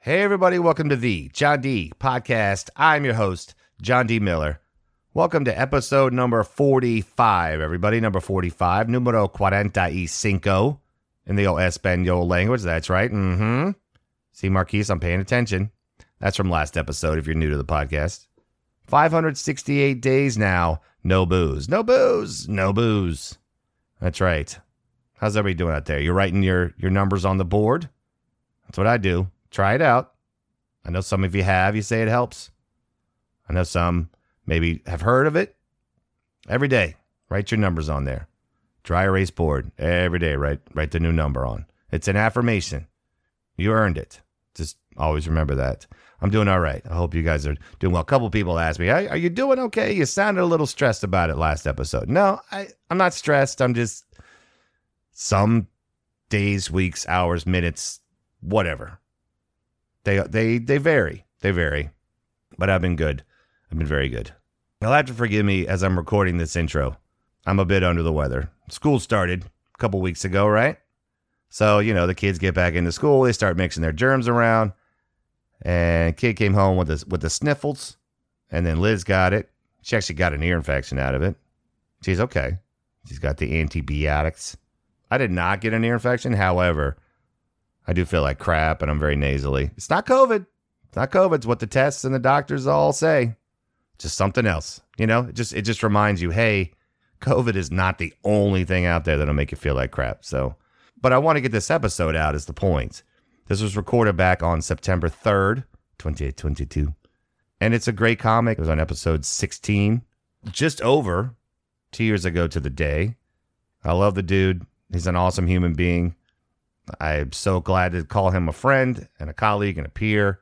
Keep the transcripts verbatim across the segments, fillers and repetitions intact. Hey everybody, welcome to the John D Podcast. I'm your host, John D. Miller. Welcome to episode number forty-five, everybody. Number forty-five, número cuarenta y cinco in the old Espanol language. That's right. Mm-hmm. See, Marquise, I'm paying attention. That's from last episode if you're new to the podcast. five hundred sixty-eight days now. No booze. No booze. No booze. That's right. How's everybody doing out there? You're writing your, your numbers on the board? That's what I do. Try it out. I know some of you have. You say it helps. I know some maybe have heard of it. Every day, write your numbers on there. Dry erase board. Every day, write, write the new number on. It's an affirmation. You earned it. Just always remember that. I'm doing all right. I hope you guys are doing well. A couple people asked me, are you doing okay? You sounded a little stressed about it last episode. No, I, I'm not stressed. I'm just some days, weeks, hours, minutes, whatever. They they they vary. They vary. But I've been good. I've been very good. You'll have to forgive me as I'm recording this intro. I'm a bit under the weather. School started a couple weeks ago, right? So, you know, the kids get back into school. They start mixing their germs around. And kid came home with the, with the sniffles. And then Liz got it. She actually got an ear infection out of it. She's okay. She's got the antibiotics. I did not get an ear infection. However, I do feel like crap, and I'm very nasally. It's not COVID. It's not COVID. It's what the tests and the doctors all say. Just something else. You know, it just, it just reminds you, hey, COVID is not the only thing out there that'll make you feel like crap. So, but I want to get this episode out is the point. This was recorded back on September third, twenty twenty-two. And it's a great comic. It was on episode sixteen. Just over two years ago to the day. I love the dude. He's an awesome human being. I'm so glad to call him a friend and a colleague and a peer.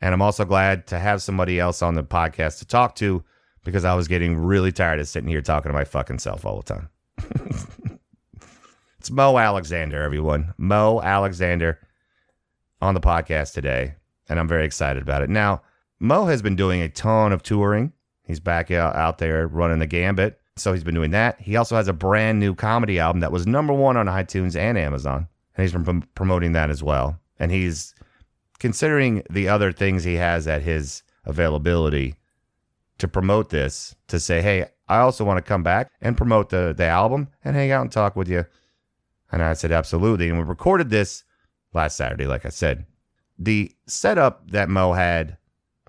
And I'm also glad to have somebody else on the podcast to talk to because I was getting really tired of sitting here talking to my fucking self all the time. It's Mo Alexander, everyone. Mo Alexander on the podcast today. And I'm very excited about it. Now, Mo has been doing a ton of touring. He's back out there running the gambit. So he's been doing that. He also has a brand new comedy album that was number one on iTunes and Amazon. And he's been promoting that as well. And he's considering the other things he has at his availability to promote this, to say, hey, I also want to come back and promote the, the album and hang out and talk with you. And I said, absolutely. And we recorded this last Saturday, like I said. The setup that Mo had,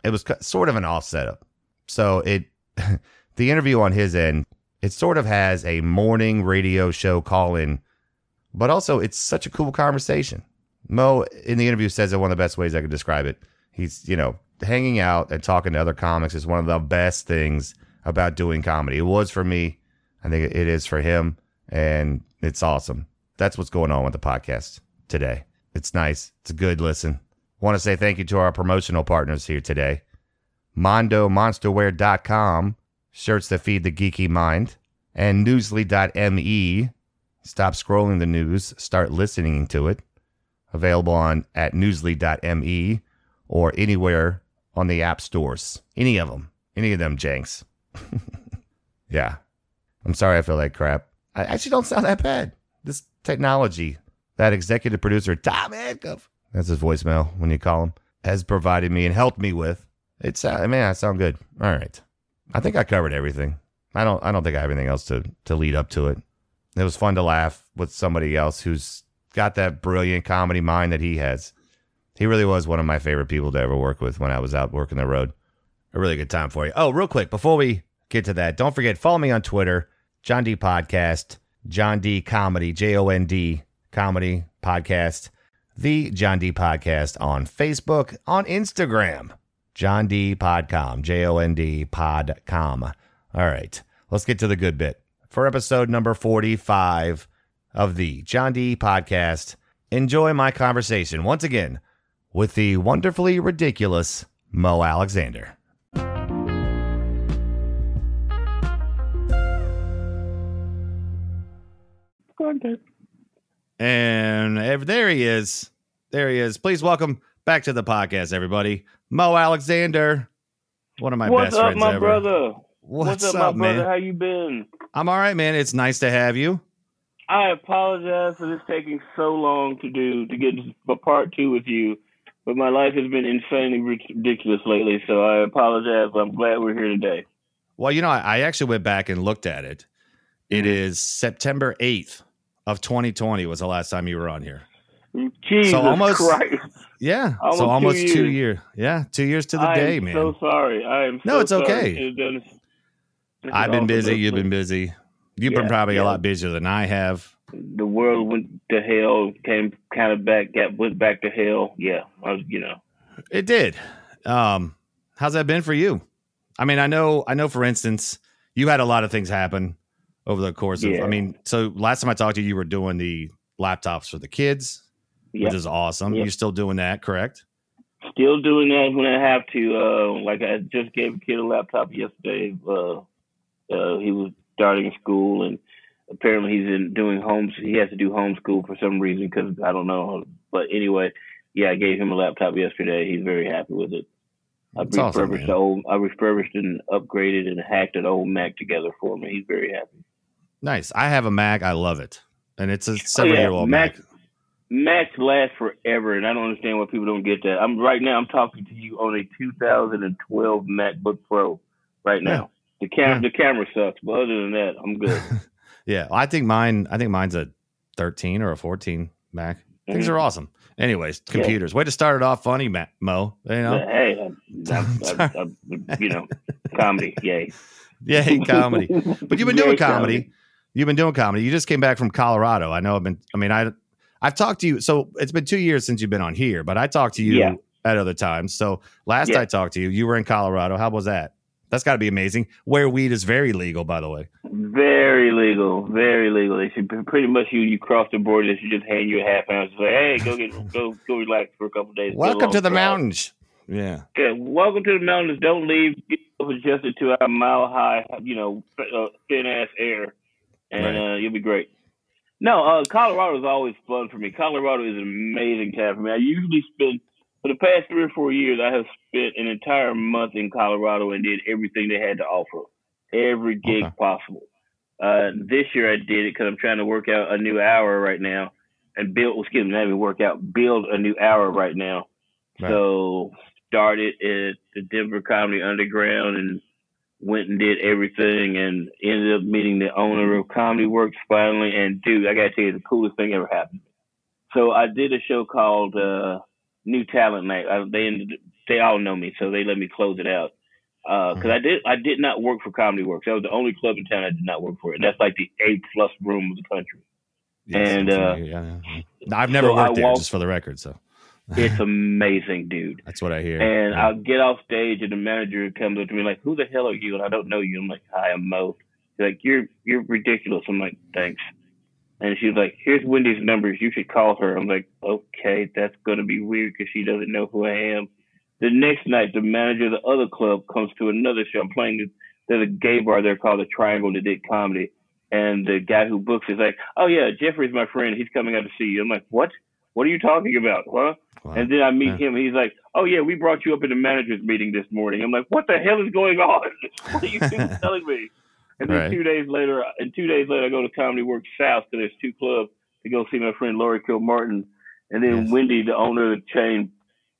it was sort of an off setup. So it, the interview on his end, it sort of has a morning radio show call-in. But also, it's such a cool conversation. Mo, in the interview, says that one of the best ways I could describe it. He's, you know, hanging out and talking to other comics is one of the best things about doing comedy. It was for me. I think it is for him. And it's awesome. That's what's going on with the podcast today. It's nice. It's a good listen. I want to say thank you to our promotional partners here today. Mondo Monster Wear dot com, shirts that feed the geeky mind, and Newsly dot me. Stop scrolling the news. Start listening to it. Available on at Newsly dot me or anywhere on the app stores. Any of them. Any of them janks. Yeah. I'm sorry I feel like crap. I actually don't sound that bad. This technology, that executive producer, Tom Handcuff, that's his voicemail when you call him, has provided me and helped me with. It's, I mean, I sound good. All right. I think I covered everything. I don't, I don't think I have anything else to, to lead up to it. It was fun to laugh with somebody else who's got that brilliant comedy mind that he has. He really was one of my favorite people to ever work with when I was out working the road. A really good time for you. Oh, real quick, before we get to that, don't forget, follow me on Twitter, John D Podcast, John D Comedy, J O N D Comedy Podcast, The John D Podcast on Facebook, on Instagram, John D Podcom, J O N D Podcom. All right, let's get to the good bit. For episode number forty-five of the John D Podcast, enjoy my conversation once again with the wonderfully ridiculous Mo Alexander. And there he is. There he is. Please welcome back to the podcast, everybody. Mo Alexander, one of my What's best up, friends my ever. Brother? What's, What's up, up, my man? Brother? How you been? I'm all right, man. It's nice to have you. I apologize for this taking so long to do, to get a part two with you. But my life has been insanely ridiculous lately, so I apologize, but I'm glad we're here today. Well, you know, I actually went back and looked at it. It is September eighth of twenty twenty was the last time you were on here. Jesus so almost, Christ. Yeah. Almost so almost two years. two years. Yeah. Two years to the I day, am man. I'm so sorry. I am no, so it's okay. Sorry. I've been busy. You've been busy. You've yeah, been probably yeah. a lot busier than I have. The world went to hell, came kind of back, got, went back to hell. Yeah. I was, you know, it did. Um, how's that been for you? I mean, I know, I know, for instance, you had a lot of things happen over the course of, yeah. I mean, so last time I talked to you, you were doing the laptops for the kids, yeah. which is awesome. Yeah. You're still doing that, correct? Still doing that when I have to. Uh, like I just gave a kid a laptop yesterday. Uh, uh, he was starting school and apparently he's in doing homes. He has to do homeschool for some reason because I don't know. But anyway, yeah, I gave him a laptop yesterday. He's very happy with it. I That's refurbished awesome, old. I refurbished and upgraded and hacked an old Mac together for me. He's very happy. Nice. I have a Mac. I love it, and it's a seven-year-old oh, yeah. Mac. Mac. Macs last forever, and I don't understand why people don't get that. I'm right now. I'm talking to you on a two thousand twelve MacBook Pro right now. Yeah. The cam yeah. the camera sucks, but other than that, I'm good. yeah, well, I think mine. I think mine's a thirteen or a fourteen Mac. Mm-hmm. Things are awesome. Anyways, computers. Yeah. Way to start it off funny, Matt, Mo. You know, hey, I'm, I'm, I'm, I'm, you know, comedy, yay, yay, comedy. But you've been yay, doing comedy. comedy. You've been doing comedy. You just came back from Colorado. I know. I've been. I mean, I, I've talked to you. So it's been two years since you've been on here, but I talked to you yeah. at other times. So last yeah. I talked to you, you were in Colorado. How was that? That's got to be amazing. Where weed is very legal, by the way. Very legal, very legal. They should pretty much you you cross the border. They should just hand you a half ounce. It's like, hey, go get go go relax for a couple of days. Welcome to the mountains. Yeah. Yeah. Welcome to the mountains. Don't leave. Get adjusted to our mile high, you know, thin ass air, and right. uh, you'll be great. No, uh, Colorado is always fun for me. Colorado is an amazing time for me. I usually spend. For the past three or four years, I have spent an entire month in Colorado and did everything they had to offer, every gig okay. possible. Uh, this year I did it because I'm trying to work out a new hour right now and build, excuse me, not even work out, build a new hour right now. Right. So started at the Denver Comedy Underground and went and did everything and ended up meeting the owner of Comedy Works finally. And dude, I got to tell you, the coolest thing ever happened. So I did a show called... Uh, New Talent Night. I, they they all know me, so they let me close it out. Uh, cause I did I did not work for Comedy Works. That was the only club in town I did not work for, and that's like the A plus room of the country. Yes, and uh, yeah, yeah. I've never so worked I there, walked, just for the record. So it's amazing, dude. That's what I hear. And yeah. I'll get off stage, and the manager comes up to me like, "Who the hell are you?" And I don't know you. I'm like, "Hi, I'm Mo." She's like, "You're you're ridiculous." I'm like, "Thanks." And she was like, here's Wendy's numbers. You should call her. I'm like, okay, that's going to be weird because she doesn't know who I am. The next night, the manager of the other club comes to another show. I'm playing this, there's a gay bar there called the Triangle to Dick Comedy. And the guy who books is like, oh, yeah, Jeffrey's my friend. He's coming out to see you. I'm like, what? What are you talking about? Huh? Wow. And then I meet yeah. him. He's like, oh, yeah, we brought you up in the manager's meeting this morning. I'm like, what the hell is going on? What are you telling me? And then right. two days later, and two days later, I go to Comedy Works South because there's two clubs to go see my friend Laurie Kilmartin. And then yes. Wendy, the owner of the chain,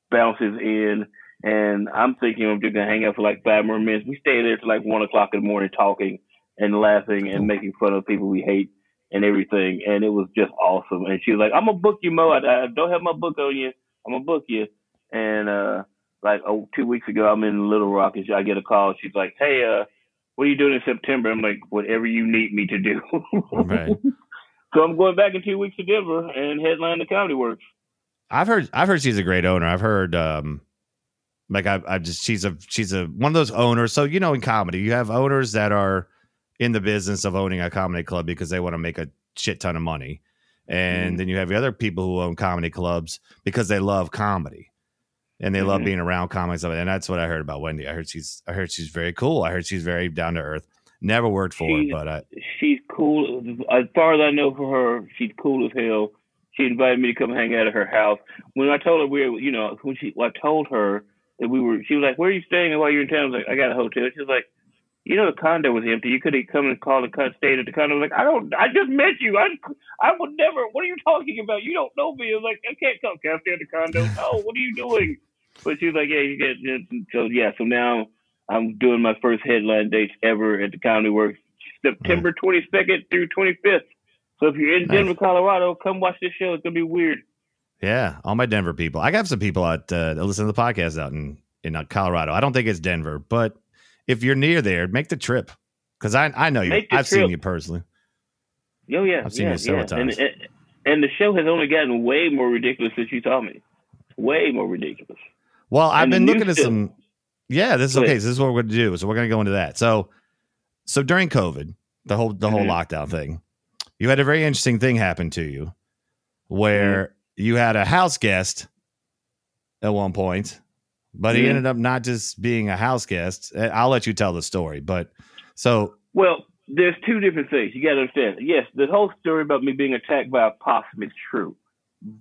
bounces in, and I'm thinking I'm just gonna hang out for like five more minutes. We stay there till like one o'clock in the morning, talking and laughing and making fun of people we hate and everything. And it was just awesome. And she was like, "I'm gonna book you, Mo. I, I don't have my book on you. I'm gonna book you." And uh, like oh, two weeks ago, I'm in Little Rock, and I get a call. She's like, "Hey, uh." what are you doing in September? I'm like, whatever you need me to do. right. So I'm going back in two weeks to Denver and headline the Comedy Works. I've heard, I've heard she's a great owner. I've heard, um, like I, I just, she's a, she's a, one of those owners. So, you know, in comedy, you have owners that are in the business of owning a comedy club because they want to make a shit ton of money. And mm-hmm. then you have the other people who own comedy clubs because they love comedy. And they mm-hmm. love being around comics. And that's what I heard about Wendy. I heard she's I heard she's very cool. I heard she's very down to earth. Never worked for she's, her, but I, she's cool. As far as I know for her, she's cool as hell. She invited me to come hang out at her house. When I told her we were, you know, when she I told her that we were, she was like, where are you staying and while you're in town? I was like, I got a hotel. She was like, you know, the condo was empty. You could have come and called and stayed at the condo. I was like, I don't, I just met you. I, I would never, what are you talking about? You don't know me. I was like, I can't come. Can I stay at the condo? No, what are you doing? But she was like, yeah, you get, so yeah. So now I'm doing my first headline dates ever at the Comedy Works, September twenty-second through twenty-fifth. So if you're in Denver, nice. Colorado, come watch this show. It's going to be weird. Yeah. All my Denver people. I got some people out uh, that listen to the podcast out in, in Colorado. I don't think it's Denver, but if you're near there, make the trip, because I I know you. I've trip. seen you personally. Oh, yeah. I've seen yeah, you several yeah. times. And, and, and the show has only gotten way more ridiculous since you taught me. Way more ridiculous. Well, I've and been looking at some. Yeah, this is okay. So this is what we're going to do. So we're going to go into that. So so during COVID, the whole the whole mm-hmm. lockdown thing, you had a very interesting thing happen to you where mm-hmm. you had a house guest at one point. But he ended up not just being a house guest. I'll let you tell the story. But so, well, there's two different things you got to understand. Yes, the whole story about me being attacked by a possum is true,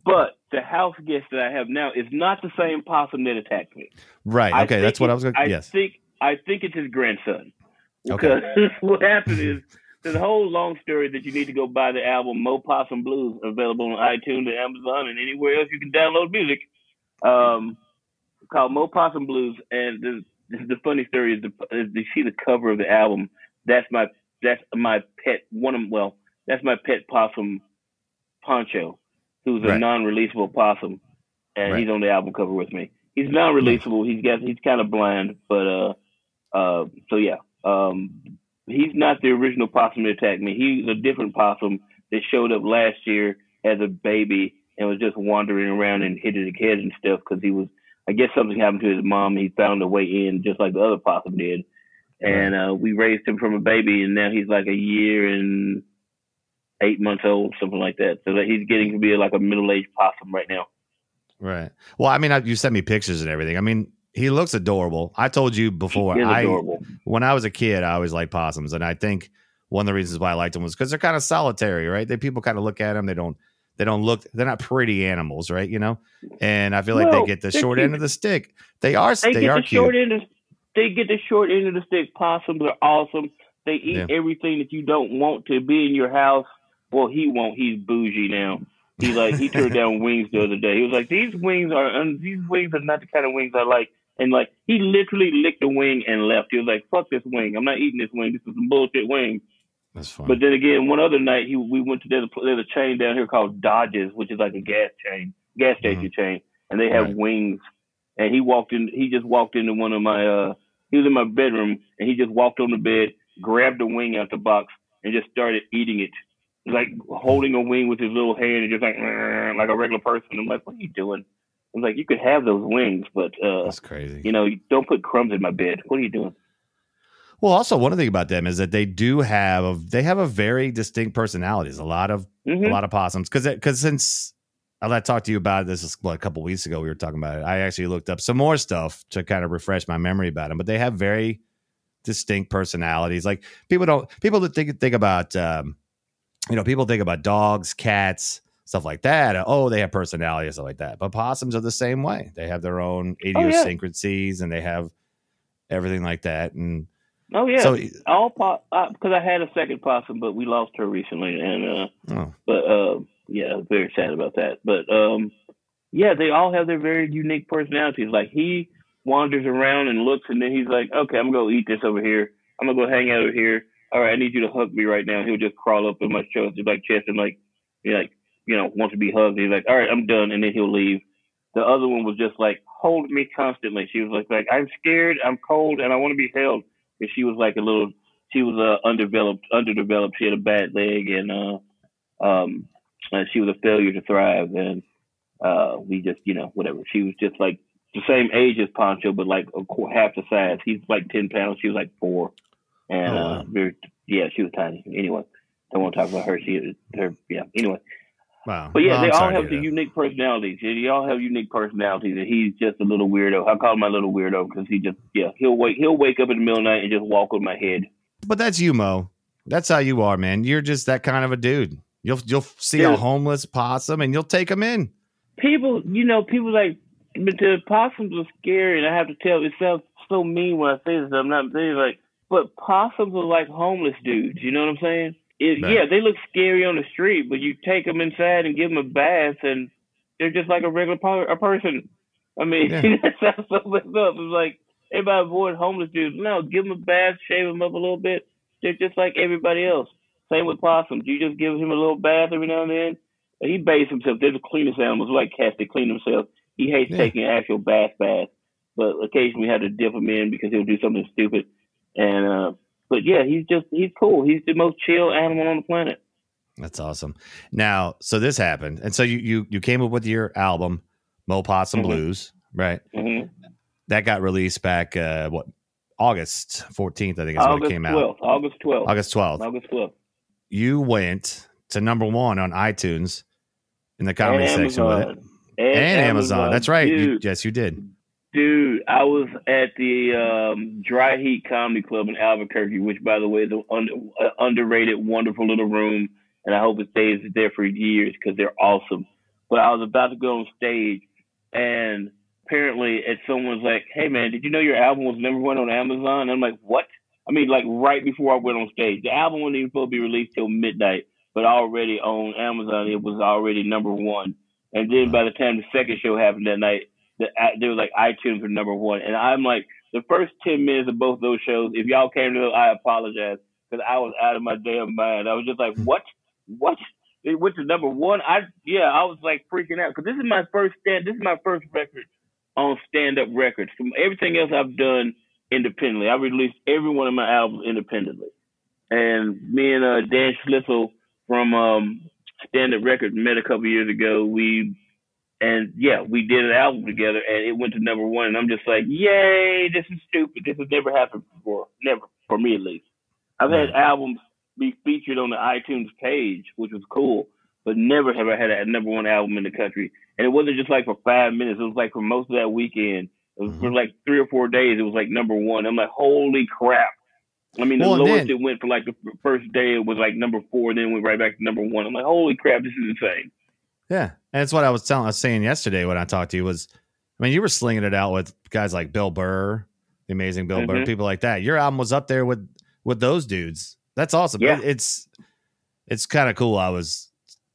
but the house guest that I have now is not the same possum that attacked me. Right. Okay, that's what I was going to. Yes. I think I think it's his grandson. Because okay. What happened is there's a whole long story that you need to go buy the album Mo Possum Blues, available on iTunes, and Amazon, and anywhere else you can download music. Um. Called Mo Possum Blues, and the, the funny story is, the, is you see the cover of the album. That's my that's my pet one of well that's my pet possum, Poncho, who's a right. non-releasable possum, and right. he's on the album cover with me. He's non-releasable. He's got he's kind of blind, but uh uh so yeah um he's not the original possum that attacked me. He's a different possum that showed up last year as a baby and was just wandering around and hitting his head and stuff because he was. I guess something happened to his mom. He found a way in just like the other possum did. And uh, we raised him from a baby, and now he's like a year and eight months old, something like that. So that he's getting to be like a middle-aged possum right now. Right. Well, I mean, I, you sent me pictures and everything. I mean, he looks adorable. I told you before, he is adorable. I, when I was a kid, I always liked possums. And I think one of the reasons why I liked them was because they're kind of solitary, right? They, people kind of look at them. They don't. They don't look, they're not pretty animals, right? You know? And I feel like no, they get the short cute. end of the stick. They are, they, they are the cute. Short end of, they get the short end of the stick. Possums are awesome. They eat yeah. everything that you don't want to be in your house. Well, he won't. He's bougie now. He's like, he turned down wings the other day. He was like, these wings are, these wings are not the kind of wings I like. And like, he literally licked a wing and left. He was like, fuck this wing. I'm not eating this wing. This is some bullshit wing. That's fun. But then again, one other night he we went to there's a, there's a chain down here called Dodges, which is like a gas chain, gas station mm-hmm. chain, and they have right. wings. And he walked in. He just walked into one of my. Uh, he was in my bedroom, and he just walked on the bed, grabbed a wing out the box, and just started eating it, like holding a wing with his little hand, and just like like a regular person. I'm like, what are you doing? I'm like, you could have those wings, but uh, that's crazy. You know, don't put crumbs in my bed. What are you doing? Well, also one thing about them is that they do have a, they have a very distinct personalities. A lot of mm-hmm. a lot of possums, because because since I talked to you about it, this is well, a couple of weeks ago we were talking about it. I actually looked up some more stuff to kind of refresh my memory about them, but they have very distinct personalities. Like people don't people that think think about um, you know people think about dogs, cats, stuff like that. Oh, they have personalities, stuff like that. But possums are the same way. They have their own idiosyncrasies, oh, yeah. and they have everything like that, and. Oh yeah, so, all because po- I, I had a second possum, but we lost her recently, and uh, oh. but uh, yeah, very sad about that. But um, yeah, they all have their very unique personalities. Like he wanders around and looks, and then he's like, "Okay, I'm gonna go eat this over here. I'm gonna go hang out over here. All right, I need you to hug me right now." He'll just crawl up in my chest, like chest, and like, like you know, wants to be hugged. He's like, "All right, I'm done," and then he'll leave. The other one was just like, "Hold me constantly." She was like, "Like I'm scared, I'm cold, and I want to be held." And she was like a little, she was uh, underdeveloped, underdeveloped. She had a bad leg, and uh, um, and she was a failure to thrive. And uh, we just, you know, whatever. She was just like the same age as Poncho, but like a, half the size. He's like ten pounds. She was like four, and oh, wow. uh, very, yeah, she was tiny. Anyway, don't want to talk about her. She, her, yeah. Anyway, wow. But yeah, well, they all have the unique personalities. They all have unique personalities, and he's just a little weirdo. I call him my little weirdo because he just, yeah, he'll wake he'll wake up in the middle of the night and just walk with my head. But that's you, Mo. That's how you are, man. You're just that kind of a dude. You'll you'll see yeah. a homeless possum and you'll take him in. People, you know, people like, but the possums are scary, and I have to tell. It sounds so mean when I say this. I'm not saying like but possible like homeless dudes. You know what I'm saying? It, yeah, they look scary on the street, but you take them inside and give them a bath, and they're just like a regular po- a person. I mean, yeah. That's how so messed up. It's like everybody avoid homeless dudes. No, give them a bath, shave them up a little bit. They're just like everybody else. Same with possums. You just give him a little bath every now and then. He bathes himself. They're the cleanest animals, like cats. They clean themselves. He hates yeah. taking an actual bath bath, but occasionally we had to dip him in because he'll do something stupid. And uh, but yeah, he's just he's cool. He's the most chill animal on the planet. That's awesome. Now, so this happened, and so you you you came up with your album, Mo Possum mm-hmm. Blues, right? Mm-hmm. That got released back uh, what August fourteenth, I think is August when it came twelfth, out. August twelfth. August twelfth. August twelfth. You went to number one on iTunes in the comedy section with it. And, and Amazon. Amazon. That's right. Dude, you, yes, you did. Dude, I was at the um, Dry Heat Comedy Club in Albuquerque, which, by the way, is an under, uh, underrated, wonderful little room. And I hope it stays there for years because they're awesome. But I was about to go on stage, and apparently at someone's like, hey, man, did you know your album was number one on Amazon? And I'm like, what? I mean, like right before I went on stage. The album wasn't even supposed to be released till midnight, but already on Amazon, it was already number one. And then by the time the second show happened that night, the, they were like, iTunes were number one. And I'm like, the first ten minutes of both those shows, if y'all came to those, I apologize, because I was out of my damn mind. I was just like, what? What? It went to number one? I Yeah, I was like freaking out, because this is my first stand. This is my first record on Stand Up Records. From everything else I've done independently. I released every one of my albums independently. And me and uh, Dan Schlissel from um, Stand Up Records met a couple years ago. We and yeah, we did an album together, and it went to number one. And I'm just like, yay! This is stupid. This has never happened before. Never for me, at least. I've had albums be featured on the iTunes page, which was cool, but never have I had a number one album in the country. And it wasn't just like for five minutes. It was like for most of that weekend. It was for like three or four days. It was like number one. I'm like, holy crap. I mean, the well, lowest then, it went for like the first day, it was like number four. Then it went right back to number one. I'm like, holy crap, this is insane. Yeah. And that's what I was telling, I was saying yesterday when I talked to you was, I mean, you were slinging it out with guys like Bill Burr, the amazing Bill mm-hmm. Burr, people like that. Your album was up there with, with those dudes. That's awesome. Yeah. It, it's, it's kind of cool. I was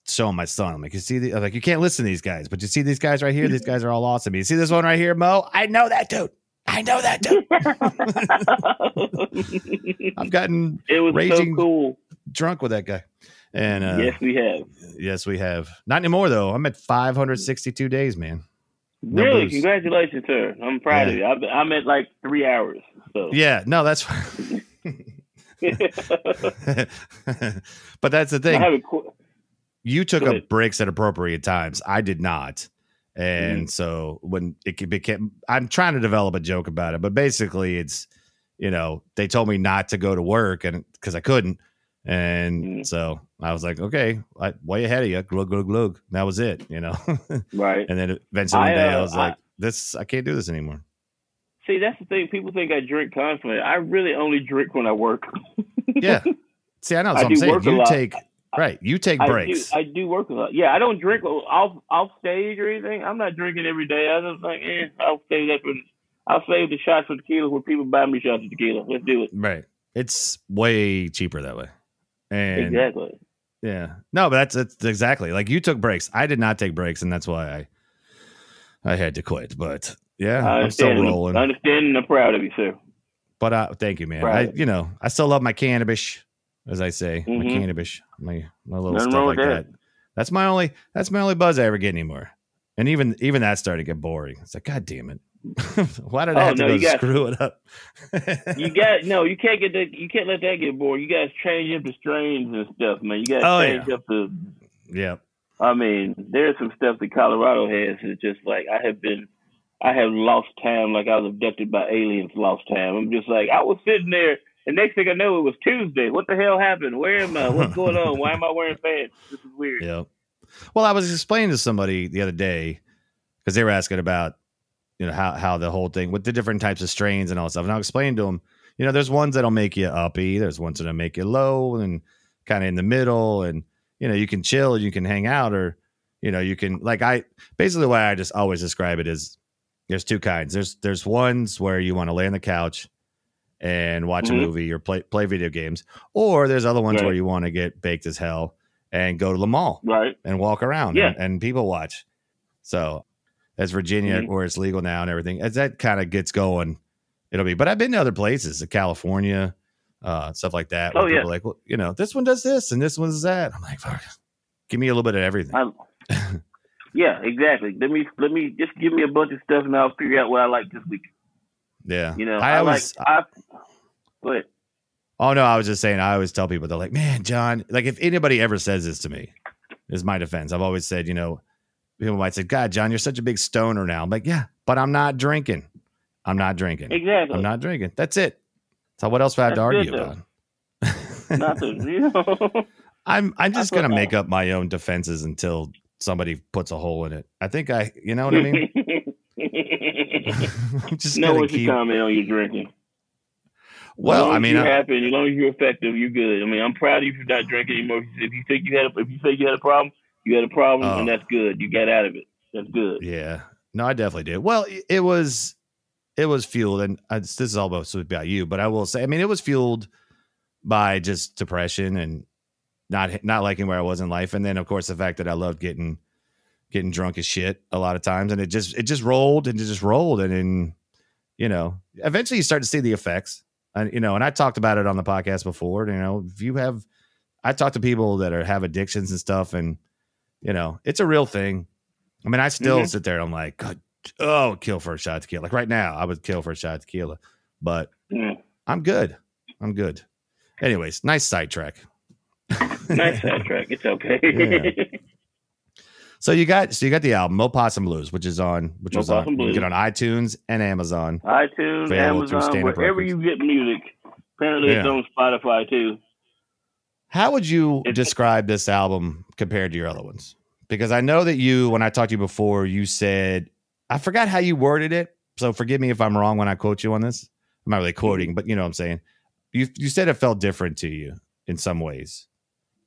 showing my son, I'm like, you see the, I'm like, you can't listen to these guys, but you see these guys right here. These guys are all awesome. You see this one right here, Mo? I know that dude. I know that dude. I've gotten it was raging so cool. drunk with that guy. And uh, yes, we have. Yes, we have. Not anymore though. I'm at five hundred sixty-two days, man. No really? Blues. Congratulations, sir. I'm proud yeah. of you. I'm at like three hours. So yeah, no, that's. But that's the thing. I have a qu- you took up breaks at appropriate times. I did not. And mm-hmm. so when it became, I'm trying to develop a joke about it, but basically it's, you know, they told me not to go to work and because I couldn't. And mm-hmm. so I was like, okay, I, way ahead of you. Glug, glug, glug. And that was it, you know? Right. And then eventually I, uh, day I was I, like, this, I can't do this anymore. See, that's the thing. People think I drink constantly. I really only drink when I work. Yeah. See, I know. That's I what I'm saying. You take. Right, you take I breaks. Do, I do work a lot. Yeah, I don't drink off off stage or anything. I'm not drinking every day. I just like, eh, I'll save that for. I'll save the shots for tequila when people buy me shots of tequila. Let's do it. Right, it's way cheaper that way. And exactly. Yeah, no, but that's that's exactly like you took breaks. I did not take breaks, and that's why I I had to quit. But yeah, I'm still rolling. I understand, and I'm proud of you, sir. But uh, thank you, man. Proud. I you know I still love my cannabis. As I say, mm-hmm. my cannabis, my, my little Nothing stuff like that. that. That's my only. That's my only buzz I ever get anymore. And even even that started to get boring. It's like, God damn it! Why did oh, I have no, to go got, screw it up? you got no. You can't get that. You can't let that get boring. You got to change up the strains and stuff, man. You got to oh, change yeah. up the. Yeah. I mean, there's some stuff that Colorado has. It's just like I have been. I have lost time, like I was abducted by aliens. Lost time. I'm just like I was sitting there. And next thing I know, it was Tuesday. What the hell happened? Where am I? What's going on? Why am I wearing pants? This is weird. Yeah. Well, I was explaining to somebody the other day because they were asking about, you know, how, how the whole thing with the different types of strains and all stuff. And I explained to them, you know, there's ones that'll make you uppy. There's ones that'll make you low and kind of in the middle. And, you know, you can chill, you can hang out or, you know, you can like I basically the way I just always describe it is there's two kinds. There's there's ones where you want to lay on the couch. and watch mm-hmm. a movie or play play video games. Or there's other ones right. where you want to get baked as hell and go to the mall right. and walk around yeah. and, and people watch. So that's Virginia mm-hmm. where it's legal now and everything. As that kind of gets going, it'll be. But I've been to other places, California, uh, stuff like that. Oh, where yeah. people are like, well, you know, this one does this and this one does that. I'm like, fuck, give me a little bit of everything. Yeah, exactly. Let me let me just give me a bunch of stuff and I'll figure out what I like this week. Yeah, you know, I, I always. Like, I, go ahead. Oh no, I was just saying. I always tell people, they're like, "Man, John." Like, if anybody ever says this to me, is my defense. I've always said, you know, people might say, "God, John, you're such a big stoner now." I'm like, "Yeah, but I'm not drinking. I'm not drinking. Exactly. I'm not drinking. That's it. So what else do I have That's to argue though. About? Nothing. You know? I'm I'm just That's gonna make up my own defenses until somebody puts a hole in it. I think I, you know what I mean? I'm just no one keep... comment on your drinking. Well, as I mean, you're I... happy, as long as you're effective, you're good. I mean, I'm proud of you for not drinking anymore. If you think you had, a, if you think you had a problem, you had a problem, oh. and that's good. You got out of it. That's good. Yeah. No, I definitely did. Well, it was, it was fueled, and I, this is all about, about you. But I will say, I mean, it was fueled by just depression and not not liking where I was in life, and then of course the fact that I loved getting. getting drunk as shit a lot of times. And it just, it just rolled and it just rolled. And then, you know, eventually you start to see the effects and, you know, and I talked about it on the podcast before, you know, if you have, I talk to people that are, have addictions and stuff and, you know, it's a real thing. I mean, I still mm-hmm. sit there and I'm like, God, oh, kill for a shot of tequila. Like right now I would kill for a shot of tequila, but mm. I'm good. I'm good. Anyways, nice sidetrack. nice sidetrack. It's okay. Yeah. So you got so you got the album Mo Possum Blues, which is on which Mo was Possum on Blues. You get on iTunes and Amazon. iTunes, Amazon, wherever you get music. Apparently yeah. it's on Spotify too. How would you it's, describe this album compared to your other ones? Because I know that you, when I talked to you before, you said I forgot how you worded it. So forgive me if I'm wrong when I quote you on this. I'm not really quoting, but you know what I'm saying. You you said it felt different to you in some ways.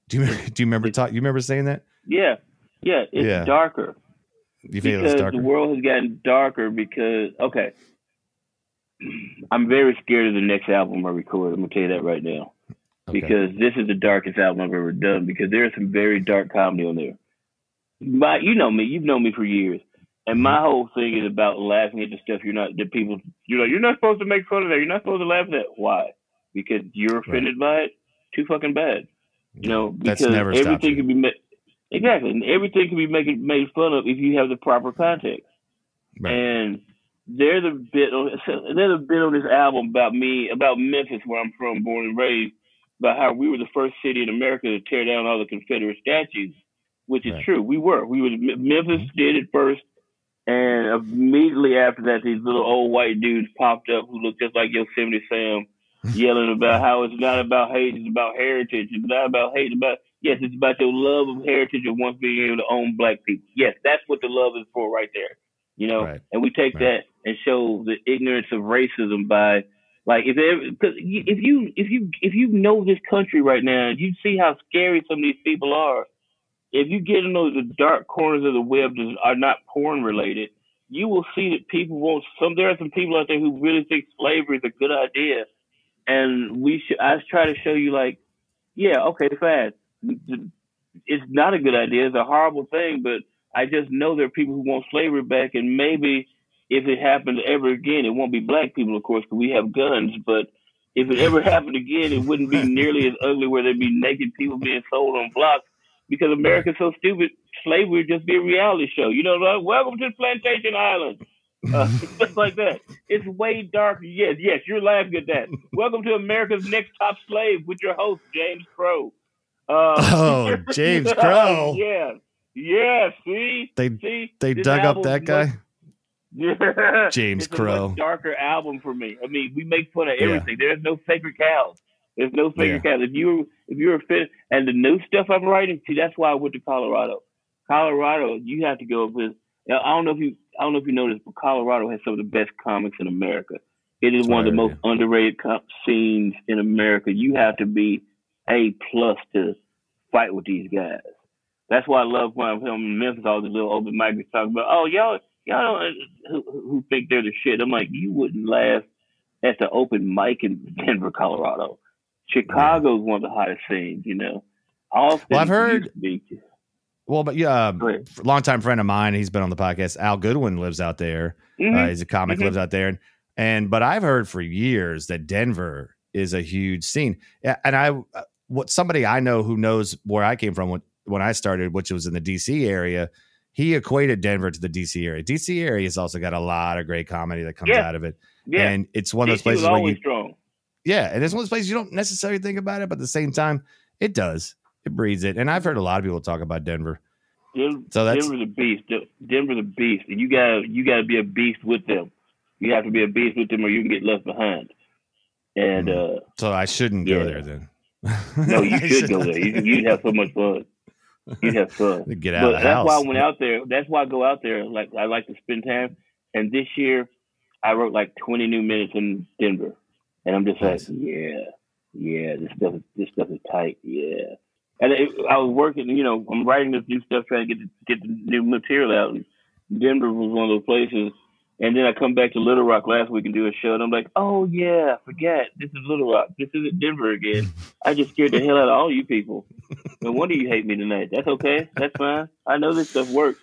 Do you do you remember talk, you remember saying that? Yeah. Yeah, it's yeah. darker. You feel because it's darker? The world has gotten darker because, okay, I'm very scared of the next album I record. I'm going to tell you that right now. Okay. Because this is the darkest album I've ever done because there's some very dark comedy on there. My, you know me. You've known me for years. And my whole thing is about laughing at the stuff you're not, that people, you know, you're not supposed to make fun of that. You're not supposed to laugh at that. Why? Because you're offended right. by it? Too fucking bad. You know, because That's never everything can be made. Exactly, and everything can be made made fun of if you have the proper context. Right. And there's a bit on there's a bit on this album about me, about Memphis, where I'm from, born and raised, about how we were the first city in America to tear down all the Confederate statues, which is right. true. We were. We were. Memphis mm-hmm. did it first, and immediately after that, these little old white dudes popped up who looked just like Yosemite Sam, yelling about how it's not about hate, it's about heritage, it's not about hate, it's about Yes, it's about your love of heritage and once being able to own black people. Yes, that's what the love is for right there. You know, right. and we take right. that and show the ignorance of racism by, like, if there, cause if you if you if you know this country right now, you see how scary some of these people are. If you get in those dark corners of the web that are not porn related, you will see that people won't. Some there are some people out there who really think slavery is a good idea, and we should. I try to show you, like, yeah, okay, fine. It's not a good idea. It's a horrible thing, but I just know there are people who want slavery back, and maybe if it happens ever again, it won't be black people, of course, because we have guns, but if it ever happened again, it wouldn't be nearly as ugly where there'd be naked people being sold on blocks because America's so stupid, slavery would just be a reality show. You know, like, welcome to Plantation Island. Uh, just like that. It's way darker. Yes, yes, you're laughing at that. Welcome to America's Next Top Slave with your host, James Crow. Uh, oh, James Crow. Yeah, yeah. See, they see, they dug up that guy. Much, yeah, James it's Crow. A much darker album for me. I mean, we make fun of everything. Yeah. There's no sacred cows. There's no sacred yeah. cows. If you if you're a fit and the new stuff I'm writing, see, that's why I went to Colorado. Colorado, you have to go with. Now, I don't know if you I don't know if you noticed, but Colorado has some of the best comics in America. It is one of the most underrated cop scenes in America. You have to be A plus to fight with these guys. That's why I love when I'm in Memphis. All the little open micers talking about, oh y'all, y'all don't, who, who think they're the shit. I'm like, you wouldn't laugh at the open mic in Denver, Colorado. Chicago's yeah. one of the hottest scenes, you know. Austin, well, I've heard. Well, but yeah, uh, longtime friend of mine, he's been on the podcast. Al Goodwin lives out there. Mm-hmm. Uh, he's a comic, mm-hmm. lives out there, and and but I've heard for years that Denver is a huge scene. And I, what somebody I know who knows where I came from when when I started, which was in the D C area, he equated Denver to the D C area. D C area has also got a lot of great comedy that comes yeah. out of it, yeah. and it's one of those places where you, strong. yeah, and it's one of those places you don't necessarily think about it, but at the same time, it does. It breeds it. And I've heard a lot of people talk about Denver. Denver, so that's Denver's a beast. Denver's a beast. And you gotta you gotta be a beast with them. You have to be a beast with them or you can get left behind. And mm. uh, so I shouldn't yeah. go there then. No, you should go there. You you'd have so much fun. You'd have fun. Get out but of the that's house. Why I went out there. That's why I go out there. Like I like to spend time. And this year I wrote like twenty new minutes in Denver. And I'm just nice. like, yeah, yeah, this stuff this stuff is tight, yeah. And it, I was working, you know, I'm writing this new stuff, trying to get get the new material out. And Denver was one of those places. And then I come back to Little Rock last week and do a show. And I'm like, oh, yeah, I forgot. This is Little Rock. This isn't Denver again. I just scared the hell out of all you people. No wonder you hate me tonight. That's okay. That's fine. I know this stuff works.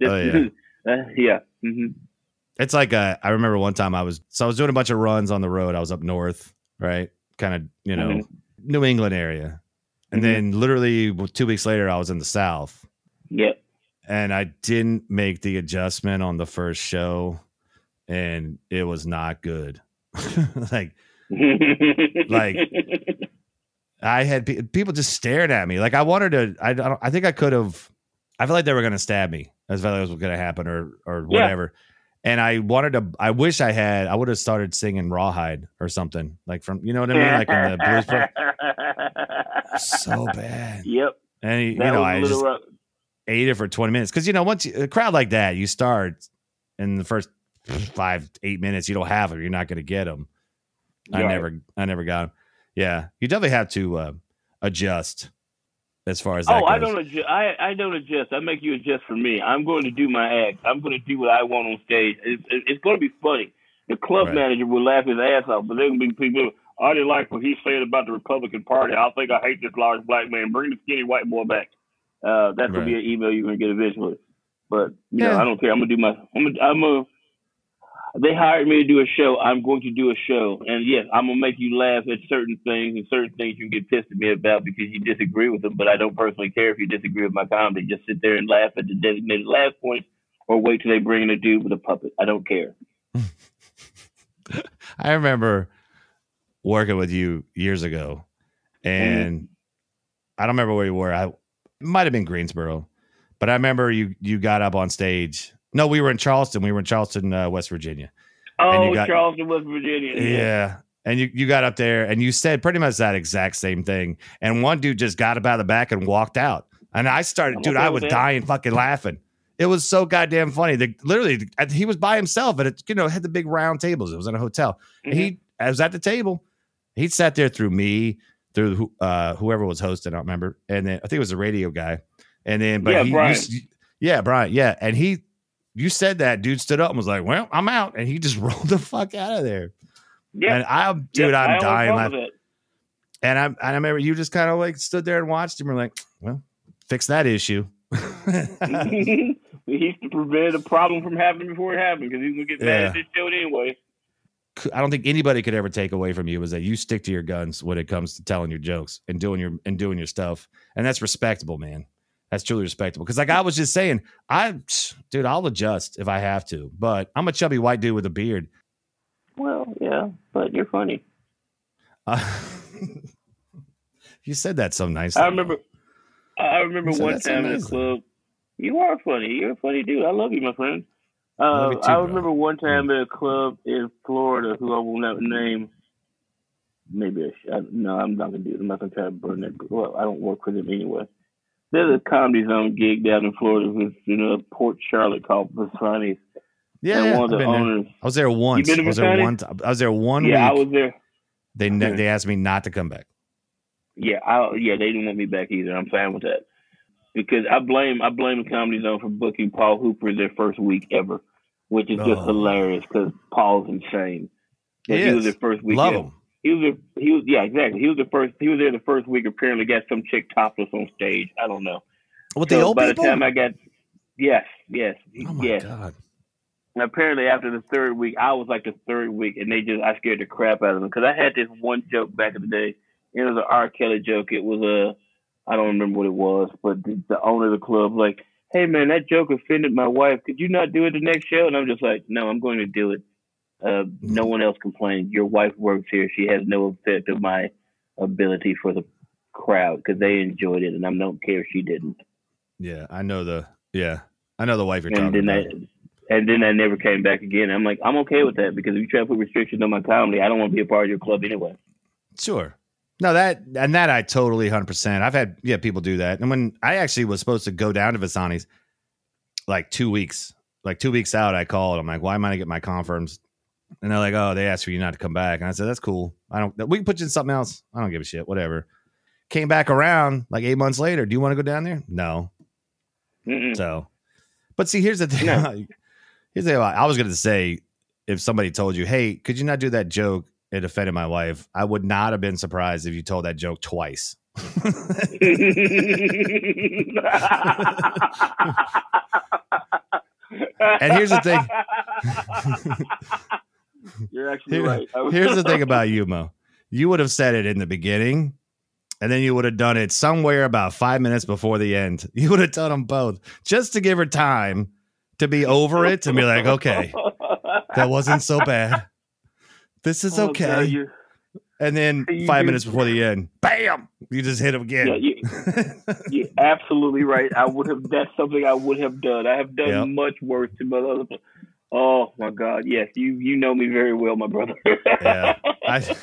This, oh, yeah. Uh, yeah. Mm-hmm. It's like uh, I remember one time I was so I was doing a bunch of runs on the road. I was up north, right? Kind of, you know, mm-hmm. New England area. And then literally two weeks later, I was in the South. Yep. And I didn't make the adjustment on the first show, and it was not good. like, like I had pe- people just stared at me. Like I wanted to. I don't. I think I could have. I felt like they were going to stab me. I felt like it was going to happen, or or whatever. Yeah. And I wanted to. I wish I had. I would have started singing Rawhide or something. Like from you know what I mean. Like in the blues. Pro- so bad. Yep. And you that know, I just rough. ate it for twenty minutes because you know once you, a crowd like that, you start in the first five eight minutes, you don't have them, you're not going to get them. You're I right. never, I never got them. Yeah, you definitely have to uh, adjust as far as. That oh, goes. I don't adjust. I, I don't adjust. I make you adjust for me. I'm going to do my act. I'm going to do what I want on stage. It's, it's going to be funny. The club right. manager will laugh his ass off, but there will be people. I didn't like what he said about the Republican Party. I think I hate this large black man. Bring the skinny white boy back. Uh, that's right. gonna be an email you're gonna get eventually. But you yeah. know, I don't care. I'm gonna do my. I'm. Gonna, I'm a. They hired me to do a show. I'm going to do a show, and yes, I'm gonna make you laugh at certain things, and certain things you can get pissed at me about because you disagree with them. But I don't personally care if you disagree with my comedy. Just sit there and laugh at the designated laugh point, or wait till they bring in a dude with a puppet. I don't care. I remember working with you years ago, and mm-hmm. I don't remember where you were. I might have been Greensboro, but I remember you you got up on stage. No, we were in Charleston. We were in Charleston, uh, West Virginia. Oh, and you got, Charleston, West Virginia. Yeah. yeah. And you, you got up there and you said pretty much that exact same thing. And one dude just got up out of the back and walked out. And I started, I'm dude, I was there. dying fucking laughing. It was so goddamn funny. The, literally, he was by himself, and it you know had the big round tables. It was in a hotel. Mm-hmm. And he I was at the table. He sat there through me, through uh, whoever was hosting, I don't remember. And then I think it was a radio guy. And then, but yeah, he, Brian. You, yeah, Brian. Yeah. And he, you said that dude stood up and was like, well, I'm out. And he just rolled the fuck out of there. Yeah. And I'm, dude, yeah, I'm I dying. I, and I'm, I remember you just kind of like stood there and watched him. We're like, well, fix that issue. He used to prevent a problem from happening before it happened because he's going to get mad yeah. at this show anyway. I don't think anybody could ever take away from you is that you stick to your guns when it comes to telling your jokes and doing your and doing your stuff. And that's respectable, man. That's truly respectable. Because like I was just saying, I, dude, I'll adjust if I have to. But I'm a chubby white dude with a beard. Well, yeah, but you're funny. Uh, you said that so nicely. I remember. I remember one time at the club. You are funny. You're a funny dude. I love you, my friend. Uh, too, I remember bro. one time at a club in Florida, who I will not name. Maybe I no, I'm not gonna do it. I'm not gonna try to burn that. Well, I don't work for them anyway. There's a Comedy Zone gig down in Florida, with you know Port Charlotte, called Busciani's. Yeah, and yeah one of the owners. I was there once. I was there one. I was there one. Yeah, week. I was there. They ne- they asked me not to come back. Yeah, I, yeah, they didn't want me back either. I'm fine with that. Because I blame I blame the Comedy Zone for booking Paul Hooper their first week ever, which is just oh. hilarious because Paul's insane. He, he was the first weekend. Love him. He was, a, he was, yeah, exactly. He was the first. He was there the first week. Apparently, got some chick topless on stage. I don't know. With so the old by people. By the time I got, yes, yes, oh my yes. God. And apparently, after the third week, I was like the third week, and they just I scared the crap out of them because I had this one joke back in the day. It was an R. Kelly joke. It was a I don't remember what it was, but the, the owner of the club like, hey man, that joke offended my wife. Could you not do it the next show? And I'm just like, no, I'm going to do it. Uh, no one else complained. Your wife works here. She has no effect of my ability for the crowd because they enjoyed it, and I don't care if she didn't. Yeah, I know the yeah, I know the wife you're and talking then about. I, and then I never came back again. I'm like, I'm okay with that because if you try to put restrictions on my comedy, I don't want to be a part of your club anyway. Sure. No, that and that I totally one hundred percent. I've had yeah people do that, and when I actually was supposed to go down to Busciani's, like two weeks, like two weeks out, I called. I'm like, why am I gonna get my confirms? And they're like, oh, they asked for you not to come back. And I said, that's cool. I don't, we can put you in something else. I don't give a shit. Whatever. Came back around like eight months later. Do you want to go down there? No. Mm-mm. So, but see, here's the thing. No. Here's the thing. I was going to say, if somebody told you, hey, could you not do that joke? It offended my wife. I would not have been surprised if you told that joke twice. And here's the thing. You're actually Here, right. Here's the thing about you, Mo. You would have said it in the beginning, and then you would have done it somewhere about five minutes before the end. You would have done them both just to give her time to be over it, to be like, okay, that wasn't so bad. This is okay. Oh, and then five minutes before the end, bam, you just hit him again. Yeah, you, you're absolutely right. I would have. That's something I would have done. I have done yep. much worse to my other. Oh my God! Yes, you you know me very well, my brother. Yeah, I,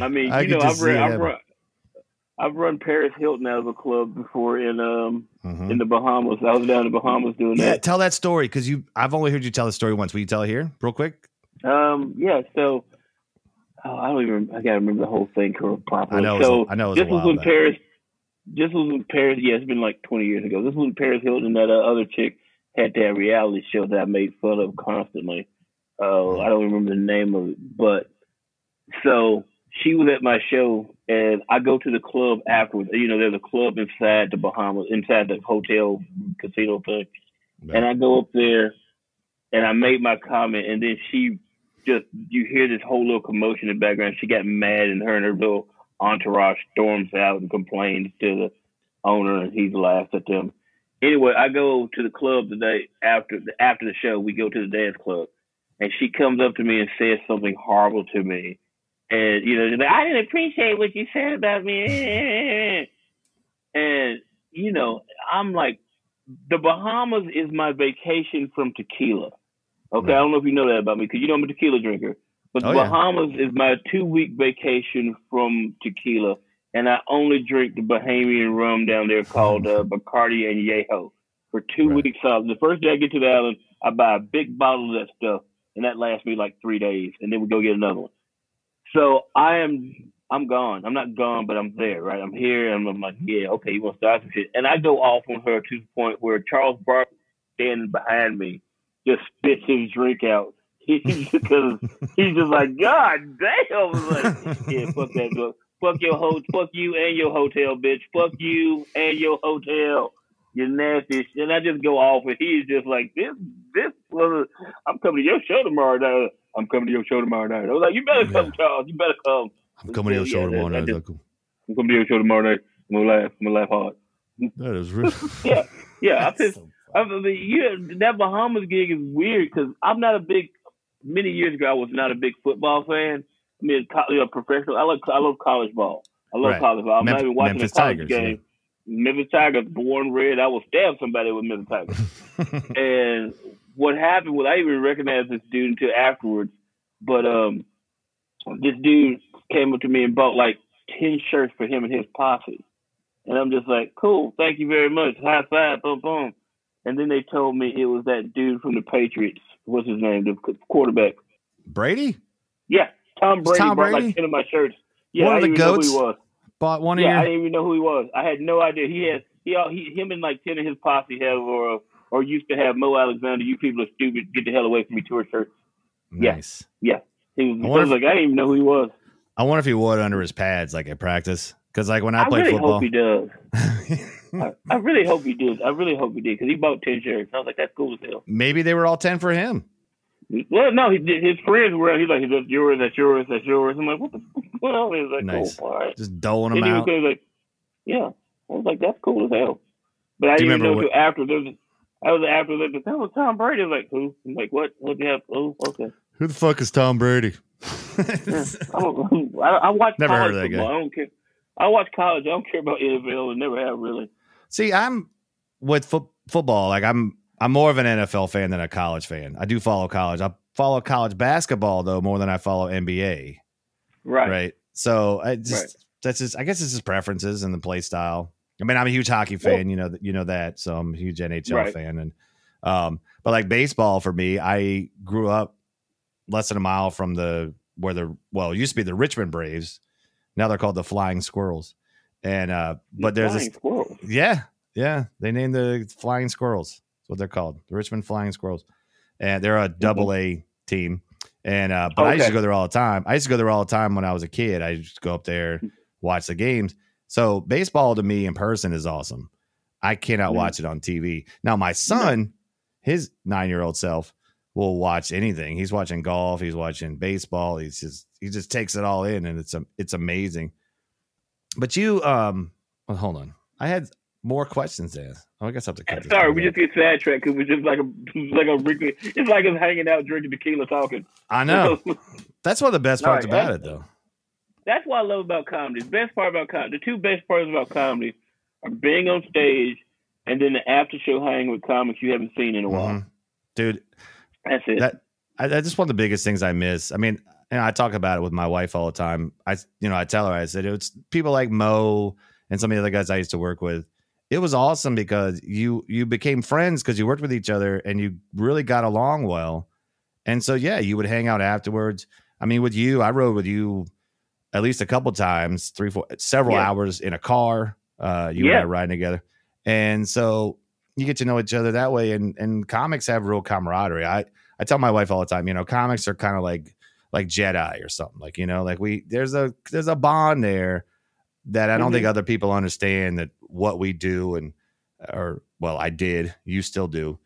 I mean, you I know, I've run, I've run, I've run Paris Hilton out of a club before in um mm-hmm. in the Bahamas. I was down in the Bahamas doing yeah, that. Tell that story because you I've only heard you tell the story once. Will you tell it here, real quick? Um, yeah. So oh, I don't even. I gotta remember the whole thing properly. I know. So was, I know. It was this a was when back. Paris. This was when Paris. Yeah, it's been like twenty years ago. This was when Paris Hilton and that uh, other chick had that reality show that I made fun of constantly. Uh, I don't remember the name of it, but so she was at my show, and I go to the club afterwards. You know, there's a club inside the Bahamas, inside the hotel casino thing, no. and I go up there, and I made my comment, and then she just, you hear this whole little commotion in the background. She got mad, and her and her little entourage storms out and complains to the owner, and he laughs at them. Anyway, I go to the club the day after the, after the show. We go to the dance club, and she comes up to me and says something horrible to me. And, you know, like, I didn't appreciate what you said about me. And, you know, I'm like, the Bahamas is my vacation from tequila. Okay, right. I don't know if you know that about me because you know I'm a tequila drinker. But the oh, Bahamas yeah. is my two-week vacation from tequila. And I only drink the Bahamian rum down there called uh, Bacardi and Yeho for two right. weeks. Uh, the first day I get to the island, I buy a big bottle of that stuff, and that lasts me like three days, and then we go get another one. So I am, I'm gone. I'm not gone, but I'm there, right? I'm here, and I'm like, yeah, okay, you want to start some shit? And I go off on her to the point where Charles Barkley standing behind me just spits his drink out. He's just, he's just like, God damn! I was like, yeah, fuck that book. Fuck your ho- fuck you and your hotel, bitch. Fuck you and your hotel. You're nasty. And I just go off, and he's just like, this, this, I'm coming to your show tomorrow night. I'm coming to your show tomorrow night. I was like, you better come, yeah. Charles. You better come. I'm coming to your show tomorrow night. I'm coming to your show tomorrow night. I'm going to laugh. I'm going to laugh hard. That is real. yeah. Yeah. I just, so I mean, you, that Bahamas gig is weird because I'm not a big, many years ago, I was not a big football fan. I mean, a professional. I love, I love college ball. I love right. college ball. I'm Mem- not even watching Memphis a college Tigers, game. Yeah. Memphis Tigers, born red. I will stab somebody with Memphis Tigers. And what happened was I didn't even recognize this dude until afterwards. But um, this dude came up to me and bought like ten shirts for him and his posse. And I'm just like, cool, thank you very much. High five, boom, boom. And then they told me it was that dude from the Patriots. What's his name? The quarterback. Brady? Yeah. Tom Brady Tom bought Brady? like ten of my shirts. Yeah, one of I didn't the even goats know who he was. Bought one yeah, of your... I didn't even know who he was. I had no idea. He has he, he him and like ten of his posse have or or used to have Mo Alexander. You people are stupid. Get the hell away from me. Tour shirts. Nice. Yeah. yeah. He was, I wonder, I was like, I didn't even know who he was. I wonder if he wore it under his pads, like at practice. Because like when I, I played really football. I really hope he does. I, I really hope he did. I really hope he did. Because he bought ten shirts. I was like, that's cool as hell. Maybe they were all ten for him. Well, no, he, his friends were. He's like, that's yours, that's yours, that's yours. I'm like, what the fuck? What is that? Nice. Cool. All right. Just doling them out. Like, yeah. I was like, that's cool as hell. But I Do didn't know what... until after this. I was after that, but that was Tom Brady. I'm like, who? I'm like, what? What the hell? Oh, okay. Who the fuck is Tom Brady? yeah, I, don't, I, I watch never college heard of that football. Guy. I don't care. I watch college. I don't care about N F L. I never have really. See, I'm with fo- football. Like I'm, I'm more of an N F L fan than a college fan. I do follow college. I follow college basketball though more than I follow N B A. Right. Right. So I just right. that's just. I guess it's just preferences and the play style. I mean, I'm a huge hockey fan, you know, you know that. So I'm a huge N H L right. fan, and um, but like baseball for me, I grew up less than a mile from the where the well it used to be the Richmond Braves. Now they're called the Flying Squirrels, and uh, but the there's flying this, squirrels. yeah, yeah, they named the Flying Squirrels. That's what they're called, the Richmond Flying Squirrels, and they're a double mm-hmm. A team. And uh, but okay. I used to go there all the time. I used to go there all the time when I was a kid. I used to go up there, watch the games. So baseball to me in person is awesome. I cannot mm-hmm. watch it on T V. Now my son, his nine-year-old self, will watch anything. He's watching golf. He's watching baseball. He's just he just takes it all in, and it's um, it's amazing. But you, um, well, hold on. I had more questions to ask. Oh, I guess I have to cut. Sorry, we out. Just get sidetracked because we're just like a like a it's like us hanging out drinking tequila talking. I know. That's one of the best parts right, about I- it, though. That's what I love about comedy. The best part about comedy, the two best parts about comedy are being on stage and then the after show hang with comics you haven't seen in a while. Mm-hmm. Dude, that's it. That, I, that's one of the biggest things I miss. I mean, and I talk about it with my wife all the time. I, you know, I tell her, I said, it's people like Mo and some of the other guys I used to work with. It was awesome because you, you became friends because you worked with each other and you really got along well. And so, yeah, you would hang out afterwards. I mean, with you, I rode with you at least a couple times, three, four, several yeah. hours in a car. Uh, you yeah. and I riding together. And so you get to know each other that way. And, and comics have real camaraderie. I, I tell my wife all the time, you know, comics are kind of like, like Jedi or something like, you know, like we, there's a, there's a bond there that I don't mm-hmm. think other people understand that what we do and, or well, I did, you still do.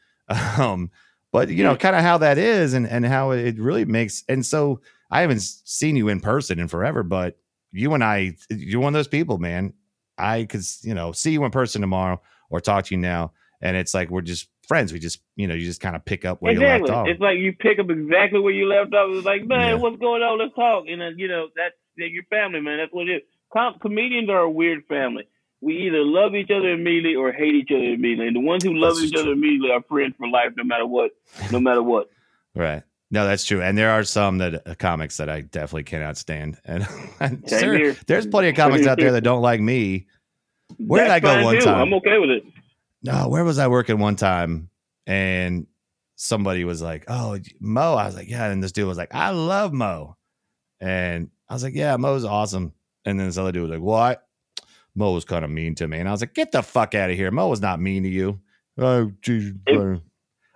Um, but you yeah. know, kind of how that is and, and how it really makes. And so, I haven't seen you in person in forever, but you and I, you're one of those people, man. I could, you know, see you in person tomorrow or talk to you now. And it's like, we're just friends. We just, you know, you just kind of pick up where exactly. you left off. It's like you pick up exactly where you left off. It's like, man, yeah. what's going on? Let's talk. And then, you know, that's your family, man. That's what it is. Com- comedians are a weird family. We either love each other immediately or hate each other immediately. And the ones who love that's each true. other immediately are friends for life, no matter what, no matter what. Right. No, that's true. And there are some that uh, comics that I definitely cannot stand. And, and sir, there's plenty of comics out there that don't like me. Where that's did I go one too. time? I'm okay with it. No, where was I working one time? And somebody was like, oh, Mo. I was like, yeah. And this dude was like, I love Mo. And I was like, yeah, Mo's awesome. And then this other dude was like, what? Mo was kind of mean to me. And I was like, get the fuck out of here. Mo was not mean to you. Oh, geez. It-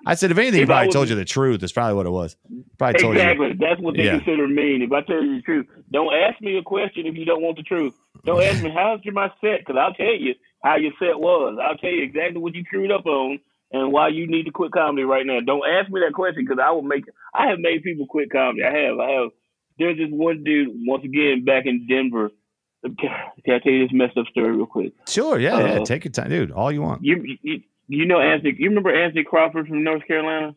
I said, if anything, he probably was, told you the truth. It's probably what it was. Probably told exactly. you. That's what they yeah. consider mean. If I tell you the truth, don't ask me a question if you don't want the truth. Don't ask me, how's your my set? Because I'll tell you how your set was. I'll tell you exactly what you screwed up on and why you need to quit comedy right now. Don't ask me that question because I will make – I have made people quit comedy. I have. I have. There's this one dude, once again, back in Denver. Can I tell you this messed up story real quick? Sure, yeah. Uh, yeah. Take your time, dude. All you want. You, you You know Anthony. You remember Anthony Crawford from North Carolina?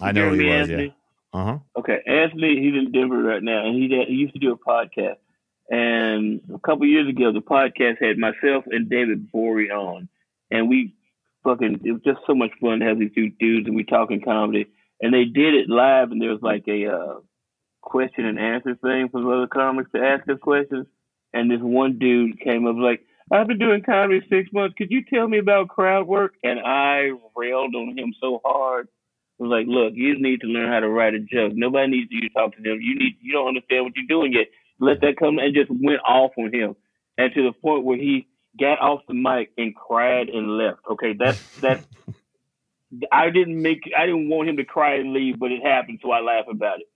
I know who he was. Anthony? Yeah. Uh huh. Okay, Anthony. He's in Denver right now, and he did, he used to do a podcast. And a couple years ago, the podcast had myself and David Bory on, and we fucking it was just so much fun to have these two dudes, and we talking comedy. And they did it live, and there was like a uh, question and answer thing for other comics to ask us questions. And this one dude came up like, I've been doing comedy six months. Could you tell me about crowd work? And I railed on him so hard. I was like, look, you need to learn how to write a joke. Nobody needs you to talk to them. You need, you don't understand what you're doing yet. Let that come, and just went off on him. And to the point where he got off the mic and cried and left. Okay, that's, that's, I didn't make, I didn't want him to cry and leave, but it happened. So I laugh about it.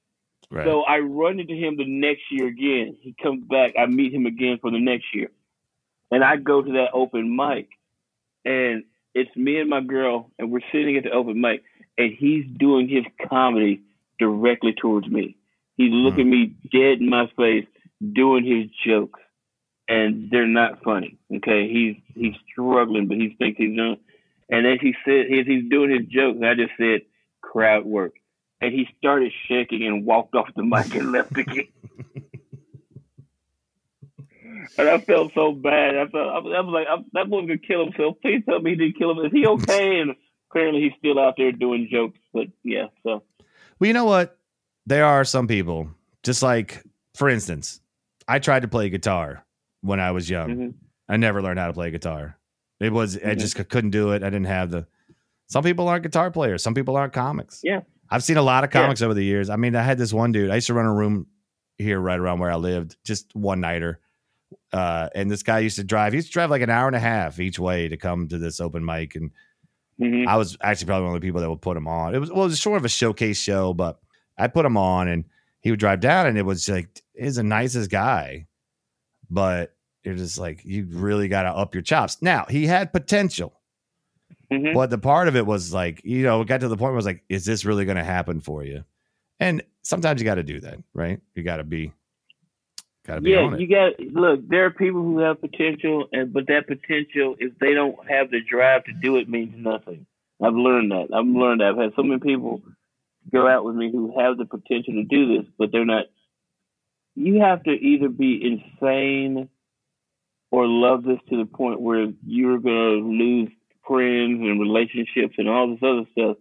Right. So I run into him the next year again. He comes back. I meet him again for the next year. And I go to that open mic. And it's me and my girl, and we're sitting at the open mic. And he's doing his comedy directly towards me. He's looking mm. me dead in my face, doing his jokes. And they're not funny. Okay, he's he's struggling, but he thinks he's doing. And as he said, as he's doing his jokes, I just said, crowd work. And he started shaking and walked off the mic and left again. And I felt so bad. I felt I was, I was like, I, that boy's gonna kill himself. Please tell me he didn't kill him. Is he okay? And apparently he's still out there doing jokes. But yeah, so. Well, you know what? There are some people. Just like, for instance, I tried to play guitar when I was young. Mm-hmm. I never learned how to play guitar. It was, mm-hmm. I just couldn't do it. I didn't have the, some people aren't guitar players. Some people aren't comics. Yeah. I've seen a lot of comics yeah. over the years. I mean, I had this one dude, I used to run a room here right around where I lived, just one nighter. Uh, and this guy used to drive, he used to drive like an hour and a half each way to come to this open mic. And mm-hmm. I was actually probably one of the people that would put him on. It was, well, it was sort of a showcase show, but I put him on and he would drive down and it was like, he's the nicest guy. But you're just like, you really got to up your chops. Now, he had potential. Mm-hmm. But the part of it was like, you know, it got to the point where I was like, is this really going to happen for you? And sometimes you got to do that, right? You got to be, got to be yeah, on it. You got, look, there are people who have potential, and but that potential, if they don't have the drive to do it, means nothing. I've learned that. I've learned that. I've had so many people go out with me who have the potential to do this, but they're not. You have to either be insane or love this to the point where you're going to lose friends and relationships and all this other stuff.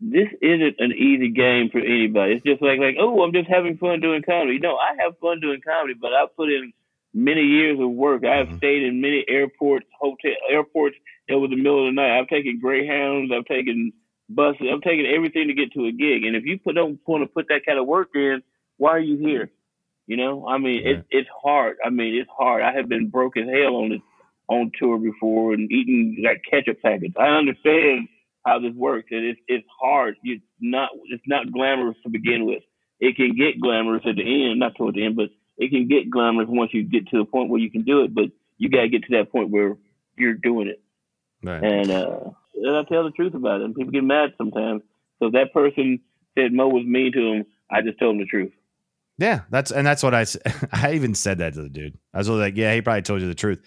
This isn't an easy game for anybody. It's just like, like oh, I'm just having fun doing comedy. No, I have fun doing comedy, but I put in many years of work. I have mm-hmm. stayed in many airports, hotel airports over the middle of the night. I've taken Greyhounds. I've taken buses. I've taken everything to get to a gig. And if you put, don't want to put that kind of work in, why are you here? You know, I mean, yeah. it, it's hard. I mean, it's hard. I have been broke as hell on this, on tour before and eating like ketchup packets. I understand how this works, and it's it's hard. It's not it's not glamorous to begin with. It can get glamorous at the end, not toward the end, but it can get glamorous once you get to the point where you can do it. But you gotta get to that point where you're doing it. Right. And uh, and I tell the truth about it, and people get mad sometimes. So if that person said Mo was mean to him, I just told him the truth. Yeah, that's and that's what I I even said that to the dude. I was like, yeah, he probably told you the truth.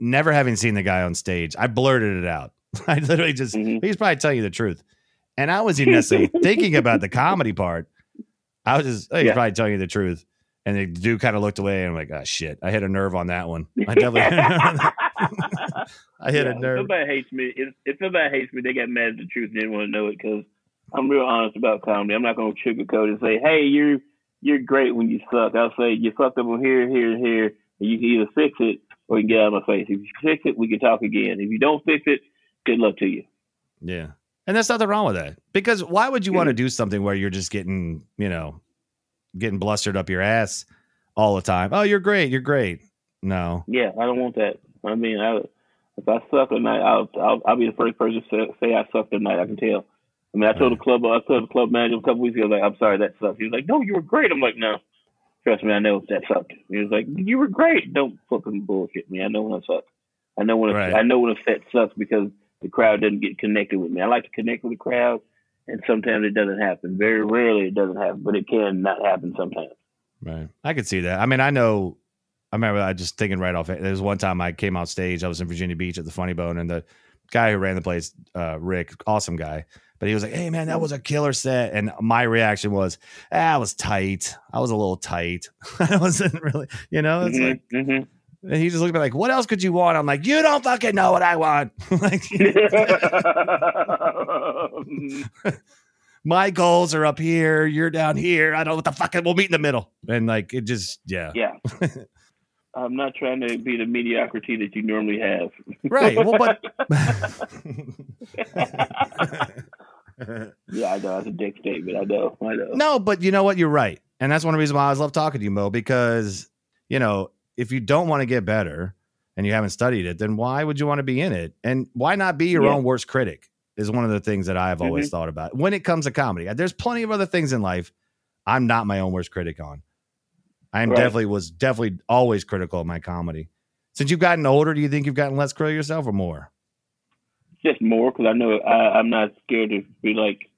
Never having seen the guy on stage, I blurted it out. I literally just mm-hmm. he's probably telling you the truth, and I wasn't even necessarily thinking about the comedy part. I was just oh, he's yeah. probably telling you the truth, and the dude kind of looked away and I'm like, oh shit, I hit a nerve on that one. I definitely I hit yeah, a nerve. If somebody hates me. If, if somebody hates me, they got mad at the truth and didn't want to know it because I'm real honest about comedy. I'm not going to sugarcoat and say, hey, you're. You're great when you suck. I'll say you fucked up on here, here, and here. And you can either fix it or you can get out of my face. If you fix it, we can talk again. If you don't fix it, good luck to you. Yeah. And there's nothing wrong with that. Because why would you yeah. want to do something where you're just getting, you know, getting blustered up your ass all the time? Oh, you're great. You're great. No. Yeah, I don't want that. I mean, I, if I suck at night, I'll, I'll, I'll be the first person to say I sucked at night. I can tell. I mean, I told the club, I told the club manager a couple weeks ago, like, I'm sorry, that sucks. He was like, no, you were great. I'm like, no, trust me, I know that sucked. He was like, you were great. Don't fucking bullshit me. I know when I suck. I know when right. I, I know when a set sucks because the crowd doesn't get connected with me. I like to connect with the crowd, and sometimes it doesn't happen. Very rarely it doesn't happen, but it can not happen sometimes. Right, I could see that. I mean, I know. I remember I just thinking right off. There was one time I came out stage. I was in Virginia Beach at the Funny Bone, and the guy who ran the place, uh, Rick, awesome guy. But he was like, hey, man, that was a killer set. And my reaction was, ah, I was tight. I was a little tight. I wasn't really, you know, it's mm-hmm, like, mm-hmm. and he just looked at me like, what else could you want? I'm like, you don't fucking know what I want. Like, my goals are up here. You're down here. I don't know what the fuck. We'll meet in the middle. And like, it just, yeah. Yeah. I'm not trying to be the mediocrity that you normally have. Right. Well, but yeah, I know. It's a dick statement. I know. I know. No, but you know what? You're right. And that's one of the reasons why I always love talking to you, Mo, because, you know, if you don't want to get better and you haven't studied it, then why would you want to be in it? And why not be your yeah. own worst critic is one of the things that I've always mm-hmm. thought about when it comes to comedy. There's plenty of other things in life I'm not my own worst critic on. I am right. definitely was definitely always critical of my comedy. Since you've gotten older, do you think you've gotten less critical of yourself or more? Just more, because I know I, I'm not scared to be like,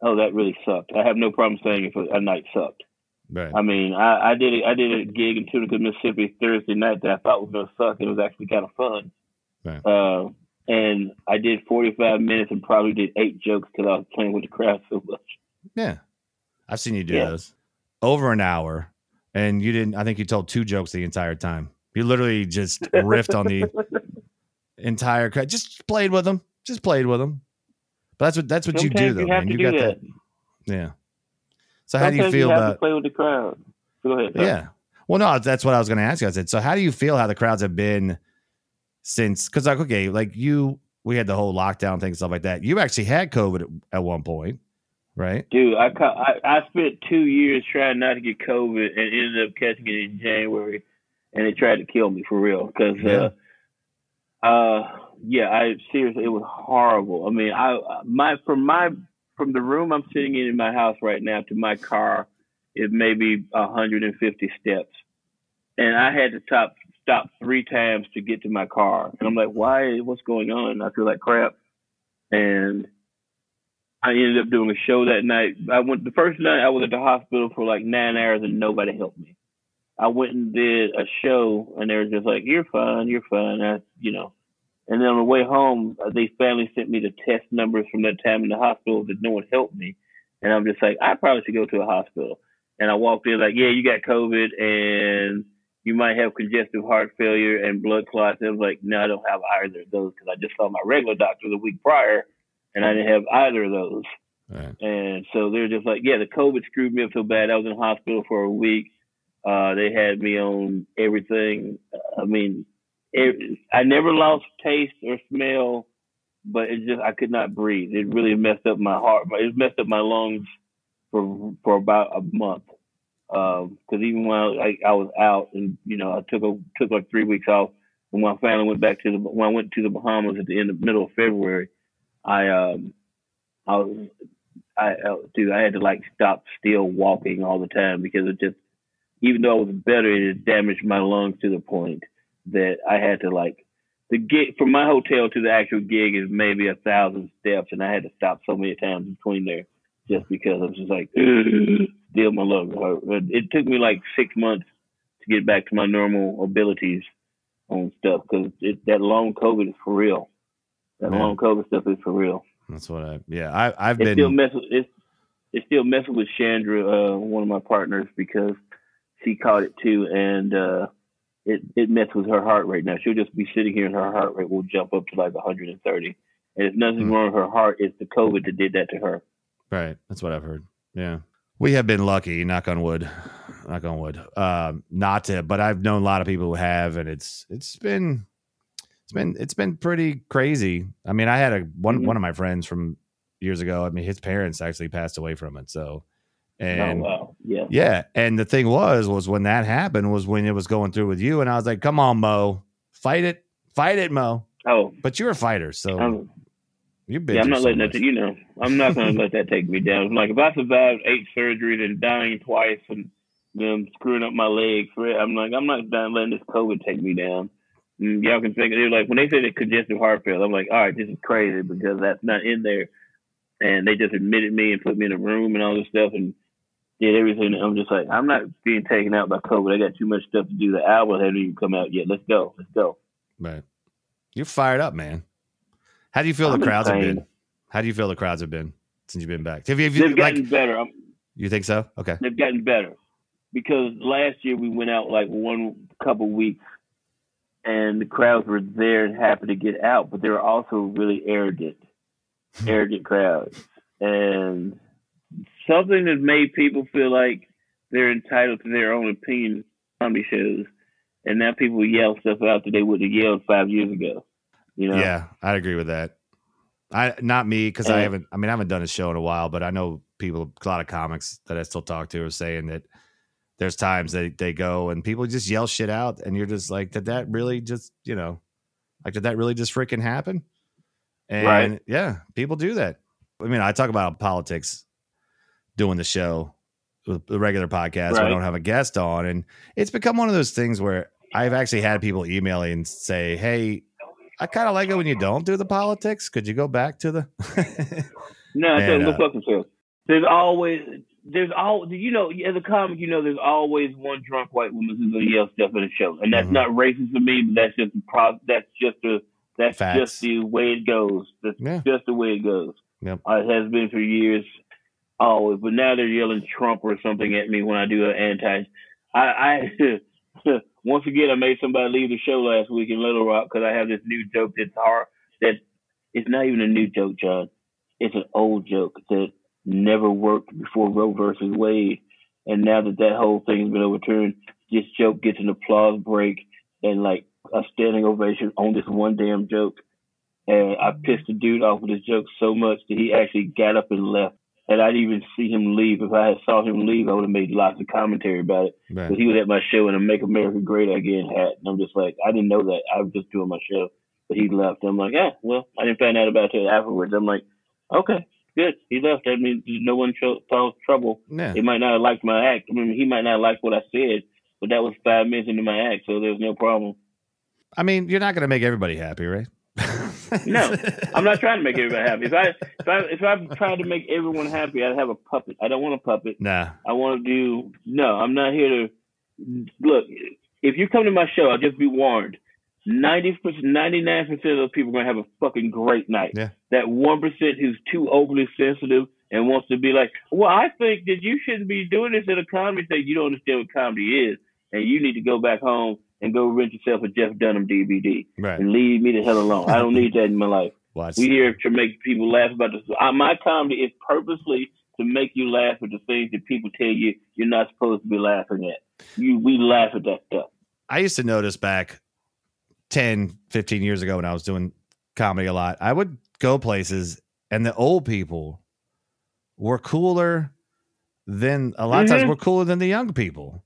oh, that really sucked. I have no problem saying if a night sucked. Right. I mean, I, I did a, I did a gig in Tunica, Mississippi Thursday night that I thought was going to suck. It was actually kind of fun. Right. Uh, and I did forty-five minutes and probably did eight jokes because I was playing with the crowd so much. Yeah. I've seen you do yeah. those over an hour, and you didn't, I think you told two jokes the entire time. You literally just riffed on the entire crowd. Just played with them. Just played with them. But that's what, that's what Sometimes you do though. You have man. To you do got that. that. Yeah. So Sometimes how do you feel you have about to play with the crowd? Go ahead. Go yeah. Ahead. Well, no, that's what I was going to ask you. I said, so how do you feel how the crowds have been since, cause like, okay, like you, we had the whole lockdown thing, stuff like that. You actually had COVID at, at one point, right? Dude, I, I, I spent two years trying not to get COVID and ended up catching it in January, and they tried to kill me for real. Cause, yeah. uh, uh, yeah, I seriously, it was horrible. I mean, I, my, from my, from the room I'm sitting in in my house right now to my car is maybe one hundred fifty steps. And I had to top, stop three times to get to my car. And I'm like, why? What's going on? I feel like crap. And I ended up doing a show that night. I went the first night I was at the hospital for like nine hours and nobody helped me. I went and did a show and they were just like, you're fine, you're fine. I, you know, And then on the way home, they finally sent me the test numbers from that time in the hospital that no one helped me. And I'm just like, I probably should go to a hospital. And I walked in like, yeah, you got COVID and you might have congestive heart failure and blood clots. And I was like, no, I don't have either of those because I just saw my regular doctor the week prior and I didn't have either of those. Right. And so they're just like, yeah, the COVID screwed me up so bad. I was in the hospital for a week. Uh, they had me on everything. I mean, It, I never lost taste or smell, but it just I could not breathe. It really messed up my heart. It messed up my lungs for for about a month. Because um, even when I, I was out and you know I took a, took like three weeks off, and when I finally went back to the when I went to the Bahamas at the end of middle of February, I um I was I, I dude I had to like stop still walking all the time because it just even though I was better, it damaged my lungs to the point that I had to like the gig from my hotel to the actual gig is maybe a thousand steps, and I had to stop so many times between there just because I was just like, deal my lungs hurt. It took me like six months to get back to my normal abilities on stuff because that long COVID is for real. That Man. long COVID stuff is for real. That's what I yeah I I've it been still messes it's it still messes with Chandra, uh, one of my partners because she caught it too and. uh It it messes with her heart rate now. She'll just be sitting here, and her heart rate will jump up to like one hundred thirty. And if nothing's mm-hmm. wrong with her heart, it's the COVID that did that to her. Right, that's what I've heard. Yeah, we have been lucky. Knock on wood. Knock on wood. Um, not to, but I've known a lot of people who have, and it's it's been it's been it's been pretty crazy. I mean, I had a one mm-hmm. one of my friends from years ago. I mean, his parents actually passed away from it. So. And oh, wow. yeah. yeah. And the thing was, was when that happened was when it was going through with you. And I was like, come on, Mo, fight it, fight it, Mo. Oh, but you're a fighter. So I'm, you've been, yeah, I'm not so letting much. that, you know, I'm not going to let that take me down. I'm like, if I survived eight surgeries and dying twice and them screwing up my leg, I'm like, I'm not letting this COVID take me down. And y'all can think they're like, when they say the congestive heart failure, I'm like, all right, this is crazy because that's not in there. And they just admitted me and put me in a room and all this stuff. And, Did everything. I'm just like, I'm not being taken out by COVID. I got too much stuff to do. The album hasn't even come out yet. Let's go. Let's go. Right. You're fired up, man. How do you feel I'm the crowds insane. have been? How do you feel the crowds have been since you've been back? Have you, have you, They've like, gotten better. I'm, you think so? Okay. They've gotten better because last year we went out like one couple weeks and the crowds were there and happy to get out, but they were also really arrogant, arrogant crowds. And something that made people feel like they're entitled to their own opinion on comedy shows, and now people yell stuff out that they wouldn't have yelled five years ago. You know? Yeah, I'd agree with that. I not me because I haven't. I mean, I haven't done a show in a while, but I know people, a lot of comics that I still talk to, are saying that there's times that they go and people just yell shit out, and you're just like, did that really just, you know, like did that really just freaking happen? And right. yeah, people do that. I mean, I talk about politics. Doing the show the regular podcast. Right. We don't have a guest on, and it's become one of those things where I've actually had people email and say, "Hey, I kind of like it when you don't do the politics. Could you go back to the?" No, and, no, no fucking uh, There's always, there's all, you know, as a comic, you know, there's always one drunk white woman who's gonna yell stuff at a show, and that's mm-hmm. not racist to me, but that's just the pro- That's just the that's Facts. just the way it goes. That's yeah. just the way it goes. Yep. Uh, it has been for years. Always, but now they're yelling Trump or something at me when I do an anti. I, I once again I made somebody leave the show last week in Little Rock because I have this new joke that's hard. That it's not even a new joke, John. It's an old joke that never worked before Roe versus Wade, and now that that whole thing's been overturned, this joke gets an applause break and like a standing ovation on this one damn joke. And I pissed the dude off with this joke so much that he actually got up and left. And I didn't even see him leave. If I had saw him leave, I would have made lots of commentary about it. Right. But he was at my show in a Make America Great Again hat. And I'm just like, I didn't know that. I was just doing my show. But he left. I'm like, yeah, well, I didn't find out about it afterwards. I'm like, okay, good. He left. That means no one caused trouble. Yeah. He might not have liked my act. I mean, he might not like what I said, but that was five minutes into my act, so there was no problem. I mean, you're not going to make everybody happy, right? No, I'm not trying to make everybody happy. If I if I if I tried to make everyone happy, I'd have a puppet. I don't want a puppet. Nah. I want to do no. I'm not here to look. If you come to my show, I'll just be warned. Ninety percent, ninety nine percent of those people are gonna have a fucking great night. Yeah. That one percent who's too overly sensitive and wants to be like, well, I think that you shouldn't be doing this in a comedy thing. You don't understand what comedy is, and you need to go back home and go rent yourself a Jeff Dunham D V D right. and leave me the hell alone. I don't need that in my life. Watch. We here to make people laugh about this. I, my comedy is purposely to make you laugh at the things that people tell you you're not supposed to be laughing at. You, we laugh at that stuff. I used to notice back ten, fifteen years ago when I was doing comedy a lot, I would go places and the old people were cooler than a lot mm-hmm. of times were cooler than the young people.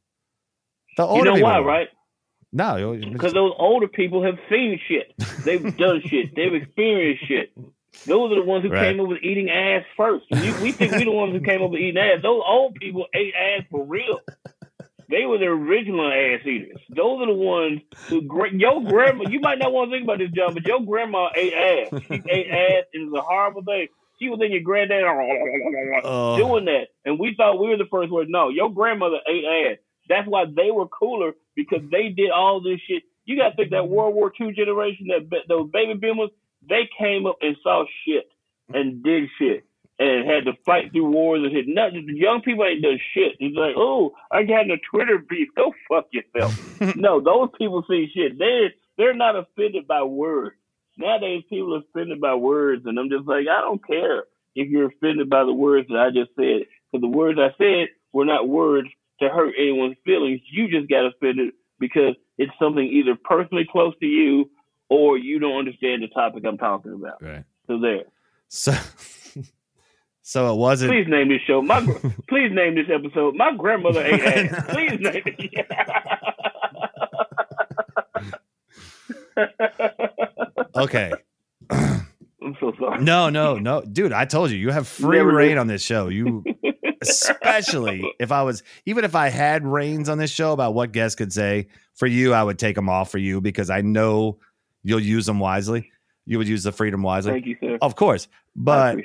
The older you know people why, were. Right? No, because those older people have seen shit. They've done shit. They've experienced shit. Those are the ones who right. came up with eating ass first. We, we think we're the ones who came up with eating ass. Those old people ate ass for real. They were the original ass eaters. Those are the ones who your grandma. You might not want to think about this, John, but your grandma ate ass. She ate ass. It was a horrible thing. She was in your granddad oh. doing that, and we thought we were the first ones. No, your grandmother ate ass. That's why they were cooler, because they did all this shit. You got to think that World War Two generation, that be- those baby boomers, they came up and saw shit and did shit and had to fight through wars and shit. Nothing. Young people ain't done shit. It's like, oh, I got in a Twitter beef. Go fuck yourself. No, those people see shit. They're, they're not offended by words. Nowadays, people are offended by words, and I'm just like, I don't care if you're offended by the words that I just said, because the words I said were not words to hurt anyone's feelings. You just got offended because it's something either personally close to you or you don't understand the topic I'm talking about. Right. So there. So, so it wasn't. Please name this show. My please name this episode. My grandmother ate ass. Please name it. Okay. I'm so sorry. No, no, no, dude. I told you, you have free Never reign did. on this show. You. Especially if I was, even if I had reins on this show about what guests could say for you, I would take them off for you, because I know you'll use them wisely. You would use the freedom wisely. Thank you, sir. Of course. But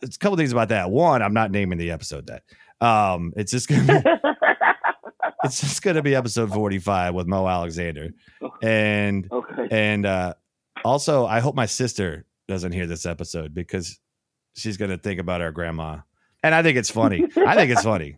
it's a couple things about that. One, I'm not naming the episode that. Um, it's just going to it's just going to be episode forty-five with Mo Alexander. And, okay. and uh, also I hope my sister doesn't hear this episode, because she's going to think about our grandma. And I think it's funny. I think it's funny.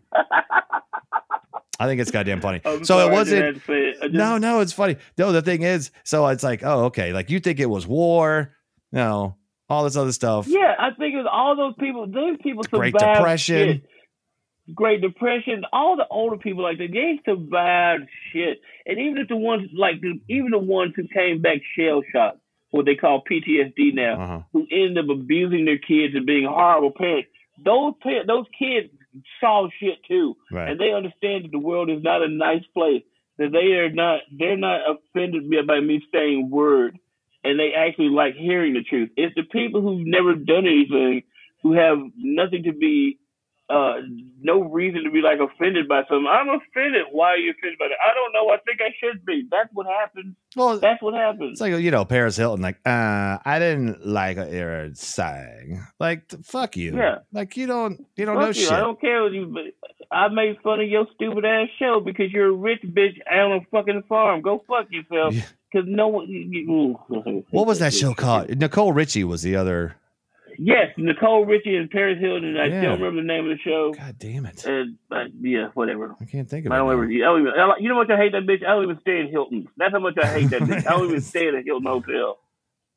I think it's goddamn funny. I'm so sorry, it wasn't. It. Just, no, no, it's funny. No, the thing is, so it's like, oh, okay. Like, you think it was war, you know, all this other stuff. Yeah, I think it was all those people. Those people survived. Great Depression. Shit. Great Depression. All the older people like that, they survived shit. And even if the ones like, even the ones who came back shell shocked, what they call P T S D now, uh-huh. who ended up abusing their kids and being horrible parents. Those those kids saw shit too, right. and they understand that the world is not a nice place. That they are not they're not offended by me saying word, and they actually like hearing the truth. It's the people who've never done anything, who have nothing to be uh, no reason to be like offended by something. I'm offended. Why are you offended by that? I don't know. I think I should be. That's what happens. Well, that's what happens. It's like, you know, Paris Hilton, like, uh, I didn't like her sighing. Like, fuck you. Yeah. Like, you don't, you don't fuck know you. Shit. I don't care what you, but I made fun of your stupid ass show because you're a rich bitch out on a fucking farm. Go fuck yourself. Yeah. Cause no one. What was that show called? Nicole Richie was the other. Yes, Nicole Richie and Paris Hilton. I yeah. don't remember the name of the show. God damn it. And, but yeah, whatever. I can't think of it. I don't ever. You know how much I hate that bitch? I don't even stay in Hilton. That's how much I hate that bitch. I don't even stay in a Hilton hotel.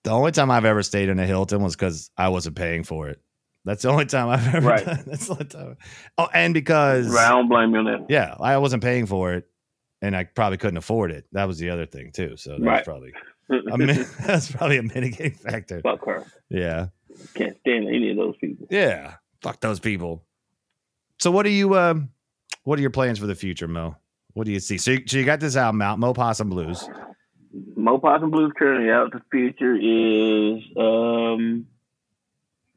The only time I've ever stayed in a Hilton was because I wasn't paying for it. That's the only time I've ever. Right. Done. That's the only time. Oh, and because. Right, I don't blame you on that. Yeah, I wasn't paying for it. And I probably couldn't afford it. That was the other thing too. So that's right. probably I mean, that's probably a mitigating factor. Fuck her. Yeah. Can't stand any of those people. Yeah. Fuck those people. So what are you? Um, what are your plans for the future, Mo? What do you see? So you, so you got this album out, Mo Possum Blues. Mo Possum Blues currently out. The future is um,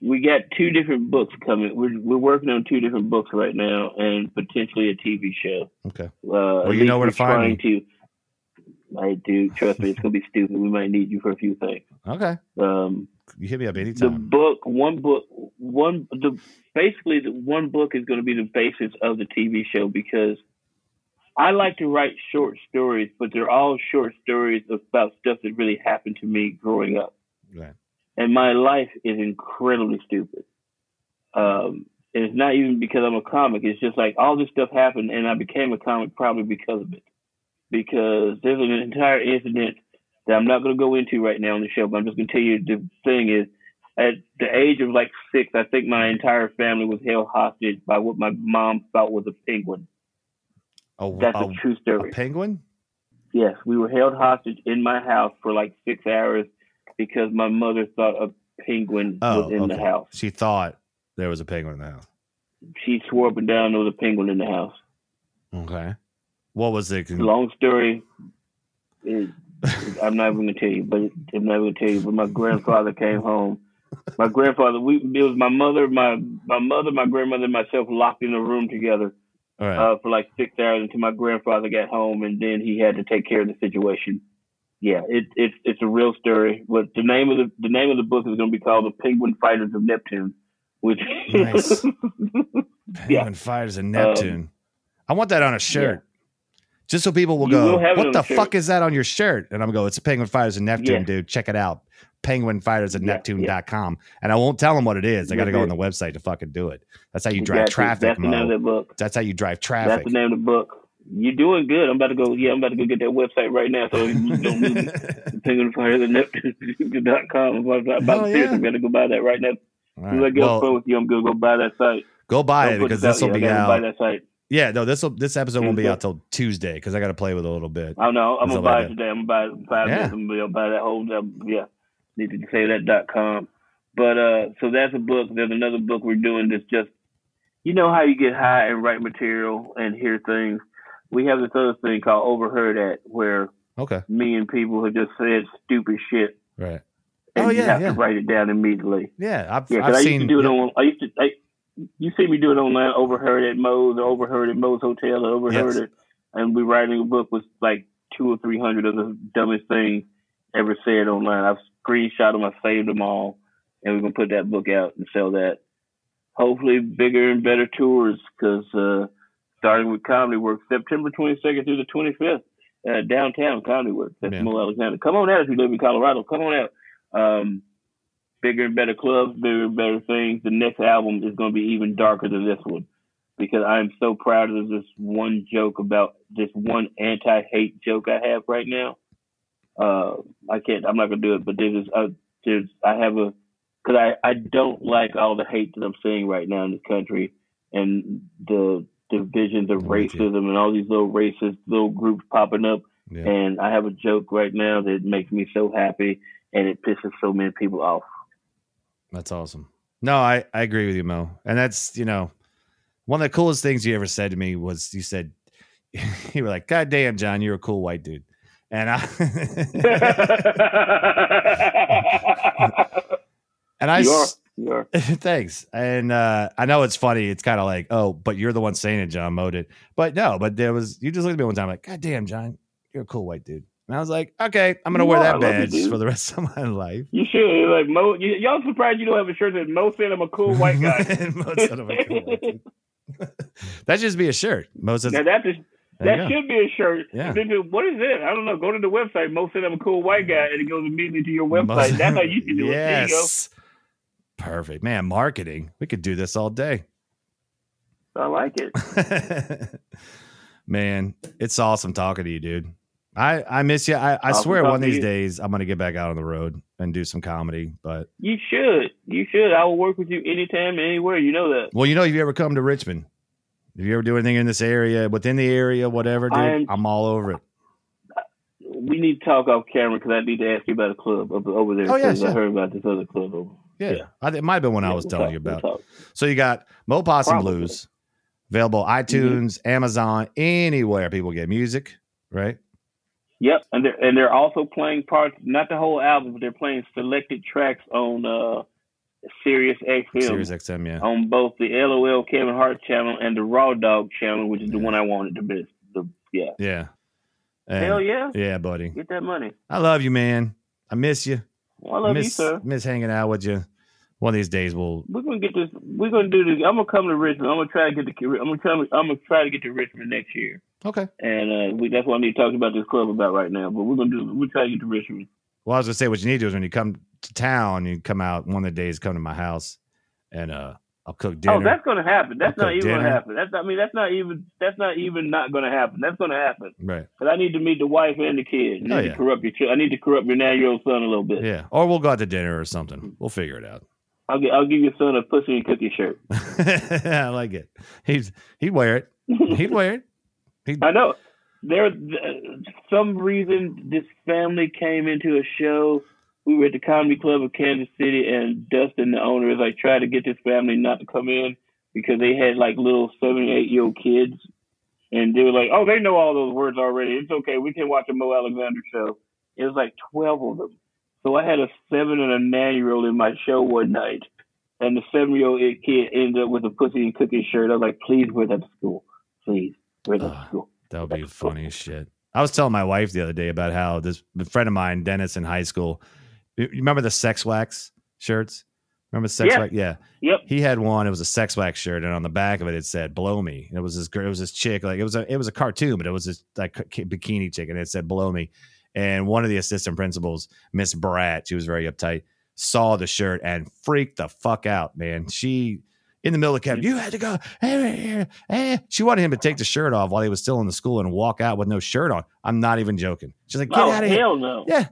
we got two different books coming. We're we're working on two different books right now, and potentially a T V show. Okay. Uh, well, you know where to find me. To, I do. Trust me, it's gonna be stupid. We might need you for a few things. Okay. Um, you hit me up anytime. The book, one book, one the basically the one book is going to be the basis of the T V show because I like to write short stories, but they're all short stories about stuff that really happened to me growing up. Right. And my life is incredibly stupid. Um, and it's not even because I'm a comic. It's just like all this stuff happened and I became a comic probably because of it. Because there's an entire incident that I'm not going to go into right now on the show, but I'm just going to tell you the thing is at the age of like six, I think my entire family was held hostage by what my mom thought was a penguin. A, That's a, a true story. A penguin? Yes. We were held hostage in my house for like six hours. Because my mother thought a penguin oh, was in okay. the house. She thought there was a penguin in the house. She swore up and down there was a penguin in the house. Okay. What was the... Long story. Is, I'm not even going to tell you, but I'm not going to tell you, but my grandfather came home. My grandfather, we, it was my mother, my, my mother, my grandmother, and myself locked in a room together All right. uh, for like six hours until my grandfather got home, and then he had to take care of the situation. Yeah, it, it, it's a real story. But the name of the the name of the book is going to be called "The Penguin Fighters of Neptune," which nice. Penguin yeah. Fighters of Neptune. Um, I want that on a shirt, yeah. just so people will you go, will "What the fuck shirt. Is that on your shirt?" And I'm going, "It's a Penguin Fighters of Neptune, yeah. dude. Check it out, penguin fighters of neptune dot com." And I won't tell them what it is. I got to go on the website to fucking do it. That's how you drive exactly. traffic. That's Mo. The name of that book. That's how you drive traffic. That's the name of the book. You're doing good. I'm about to go. Yeah, I'm about to go get that website right now. So you don't lose it. penguin fighters of neptune dot com. I'm about to seriously got to go buy that right now. Right. You like get well, phone with you. I'm gonna go buy that site. Go buy don't it because this will be out. Buy that site. Yeah, no, this will this episode won't be out till Tuesday because I got to play with it a little bit. I know. I'm gonna buy it today. I'm gonna buy it. Yeah. I'm gonna buy that whole. Yeah, need to say that dot com. But uh, so that's a book. There's another book we're doing that's just, you know how you get high and write material and hear things. We have this other thing called Overheard At, where okay. me and people have just said stupid shit. Right. And oh, yeah, you have yeah. to write it down immediately. Yeah. I've, yeah, I've I seen. Used to do it yeah. on, I used to, I, you see me do it online, Overheard At Mo's, or Overheard At Mo's Hotel, or Overheard yes. It. And we're writing a book with like two or three hundred of the dumbest things ever said online. I've screenshot them, I saved them all, and we're going to put that book out and sell that. Hopefully, bigger and better tours, because. Uh, Starting with Comedy Works, September twenty-second through the twenty-fifth, uh, downtown Comedy Works. That's yeah. Mo Alexander. Come on out if you live in Colorado. Come on out. Um, bigger and better clubs, bigger and better things. The next album is going to be even darker than this one because I'm so proud of this one joke about this one anti-hate joke I have right now. Uh, I can't, I'm not going to do it, but there's, uh, there's, I have a, because I, I don't like all the hate that I'm seeing right now in this country and the, divisions of racism and all these little racist little groups popping up yeah. and I have a joke right now that makes me so happy and it pisses so many people off. That's awesome. No, I, I agree with you, Mo. And that's, you know, one of the coolest things you ever said to me was you said, you were like, "God damn, John, you're a cool white dude." And I, and I, you are. You are. Thanks. And uh, I know it's funny. It's kind of like, oh, but you're the one saying it, John Moe did. But no, but there was, you just looked at me one time like, God damn, John, you're a cool white dude. And I was like, okay, I'm going to wear that badge you, for the rest of my life. You should. Like, Mo, y- y'all surprised you don't have a shirt that Mo said I'm a cool white guy. Mo said I'm a cool white dude. That should be a shirt. Mo says, now that just, that should be a shirt. Yeah. What is it? I don't know. Go to the website. Mo said I'm a cool white guy, and it goes immediately to your website. Mo, that's how you can do yes. it. Yes. Perfect. Man, marketing. We could do this all day. I like it. Man, it's awesome talking to you, dude. I, I miss you. I, I swear one of these days I'm going to get back out on the road and do some comedy. But you should. You should. I will work with you anytime, anywhere. You know that. Well, you know, if you ever come to Richmond, if you ever do anything in this area, within the area, whatever, dude, I'm, I'm all over it. We need to talk off camera because I need to ask you about a club over there. Oh, yeah, sure. I heard about this other club over Yeah. yeah. I, it might have been one yeah, I was we'll telling talk, you about. We'll so you got Mo Possum Probably. Blues, available iTunes, mm-hmm. Amazon, anywhere people get music, right? Yep, and they're and they're also playing parts, not the whole album, but they're playing selected tracks on uh, Sirius X M. Sirius X M, yeah. On both the L O L Kevin Hart channel and the Raw Dog channel, which is yeah. the one I wanted to miss. The, yeah. Yeah. And hell yeah. Yeah, buddy. Get that money. I love you, man. I miss you. Well, I love miss, you, sir. Miss hanging out with you. One of these days, we'll. We're gonna get this. We're gonna do this. I'm gonna come to Richmond. I'm gonna try to get the. I'm gonna try. I'm gonna try to get to Richmond next year. Okay. And uh, we, that's what I need to talk about this club about right now. But we're gonna do. We'll try to get to Richmond. Well, I was gonna say what you need to do is when you come to town, you come out one of the days, come to my house, and uh, I'll cook dinner. Oh, that's gonna happen. That's I'll not even dinner. gonna happen. That's not. I mean, that's not even. That's not even not gonna happen. That's gonna happen. Right. Because I need to meet the wife and the kids. I need oh, yeah. to corrupt your. I need to corrupt your nine-year-old son a little bit. Yeah. Or we'll go out to dinner or something. We'll figure it out. I'll, get, I'll give your son a pussy and cookie shirt. I like it. He's he'd wear it. He'd wear it. He'd... I know. There, some reason this family came into a show. We were at the Comedy Club of Kansas City, and Dustin, the owner, is like trying to get this family not to come in because they had like little seven, eight year old kids, and they were like, "Oh, they know all those words already. It's okay. We can watch a Mo Alexander show." It was like twelve of them. So I had a seven and a nine-year-old in my show one night, and the seven-year-old kid ended up with a pussy and cookie shirt. I was like, please wear that to school. Please wear that uh, to school. That would be funny as shit. I was telling my wife the other day about how this friend of mine, Dennis, in high school, you remember the Sex Wax shirts? Remember Sex yeah. Wax? Yeah. Yep. He had one. It was a Sex Wax shirt, and on the back of it, it said, blow me. And it was this girl. It was this chick. Like, it was a, it was a cartoon, but it was this like bikini chick, and it said, blow me. And one of the assistant principals, Miss Bratt, she was very uptight, saw the shirt and freaked the fuck out, man. She, in the middle of the cabin, you had to go. Eh, eh, eh. She wanted him to take the shirt off while he was still in the school and walk out with no shirt on. I'm not even joking. She's like, get oh, out of here. Hell no. Yeah. It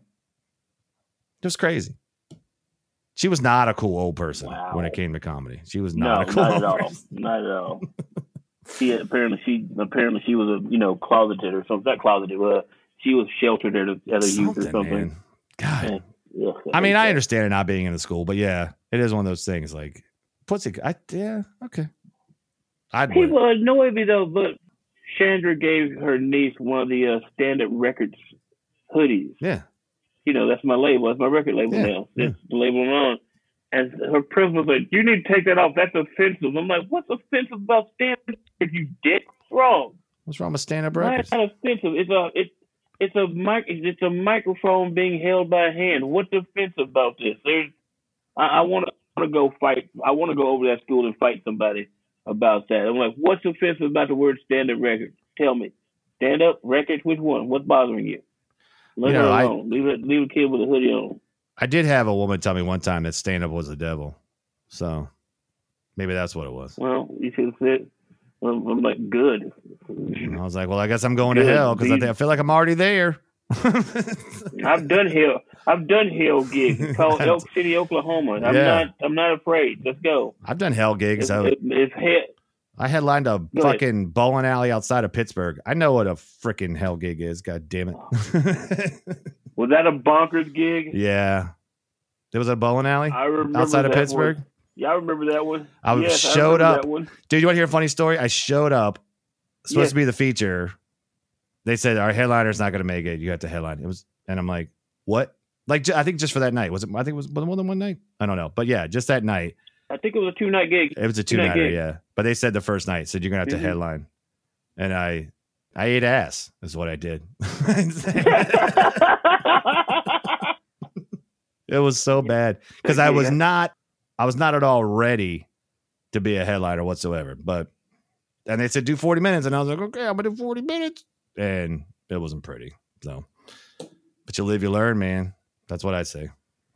was crazy. She was not a cool old person wow. when it came to comedy. She was not no, a cool not old at all. person. Not at all. She, apparently, she, apparently she was, a you know, closeted or something. Not closeted, but... Uh, she was sheltered at a, at a youth or something. Man. God. Yeah. I mean, I understand it not being in the school, but yeah, it is one of those things like, pussy. I, yeah, okay. I'd People win. annoy me though, but Chandra gave her niece one of the uh, Stand Up Records hoodies. Yeah. You know, that's my label. That's my record label yeah. now. That's yeah. the label I'm on. And her principal was like, you need to take that off. That's offensive. I'm like, what's offensive about Stand Up Records? You dick. Wrong. What's wrong with Stand Up Records? Not offensive. It's a, it's, It's a mic. It's a microphone being held by hand. What's offensive about this? There's, I, I want to go fight. I want to go over that school and fight somebody about that. I'm like, what's offensive about the word "stand up record"? Tell me, stand up records. Which one? What's bothering you? Let you know, her alone. I, leave it. Leave a kid with a hoodie on. I did have a woman tell me one time that stand up was the devil. So maybe that's what it was. Well, you should have said. I'm like, good. I was like, well, I guess I'm going good. to hell because I, I feel like I'm already there. I've done hell. I've done hell gigs. Called Elk City, Oklahoma. I'm yeah. not. I'm not afraid. Let's go. I've done hell gigs. If, if, if hell, I headlined a go fucking ahead. bowling alley outside of Pittsburgh. I know what a freaking hell gig is. God damn it. Was that a bonkers gig? Yeah, there was a bowling alley I remember outside of Pittsburgh. One. Yeah, I remember that one. I yes, showed I up. That one. Dude, you want to hear a funny story? I showed up. Supposed yes. to be the feature. They said, our headliner's not going to make it. You have to headline. It was, and I'm like, what? Like, I think just for that night. Was it, I think it was more than one night. I don't know. But yeah, just that night. I think it was a two night gig. It was a two nighter, two night yeah. But they said the first night, said you're going to have mm-hmm. to headline. And I, I ate ass, is what I did. It was so bad because I was not, I was not at all ready to be a headliner whatsoever. But, and they said do forty minutes, and I was like, okay, I'm gonna do forty minutes, and it wasn't pretty. So, but you live, you learn, man. That's what I say.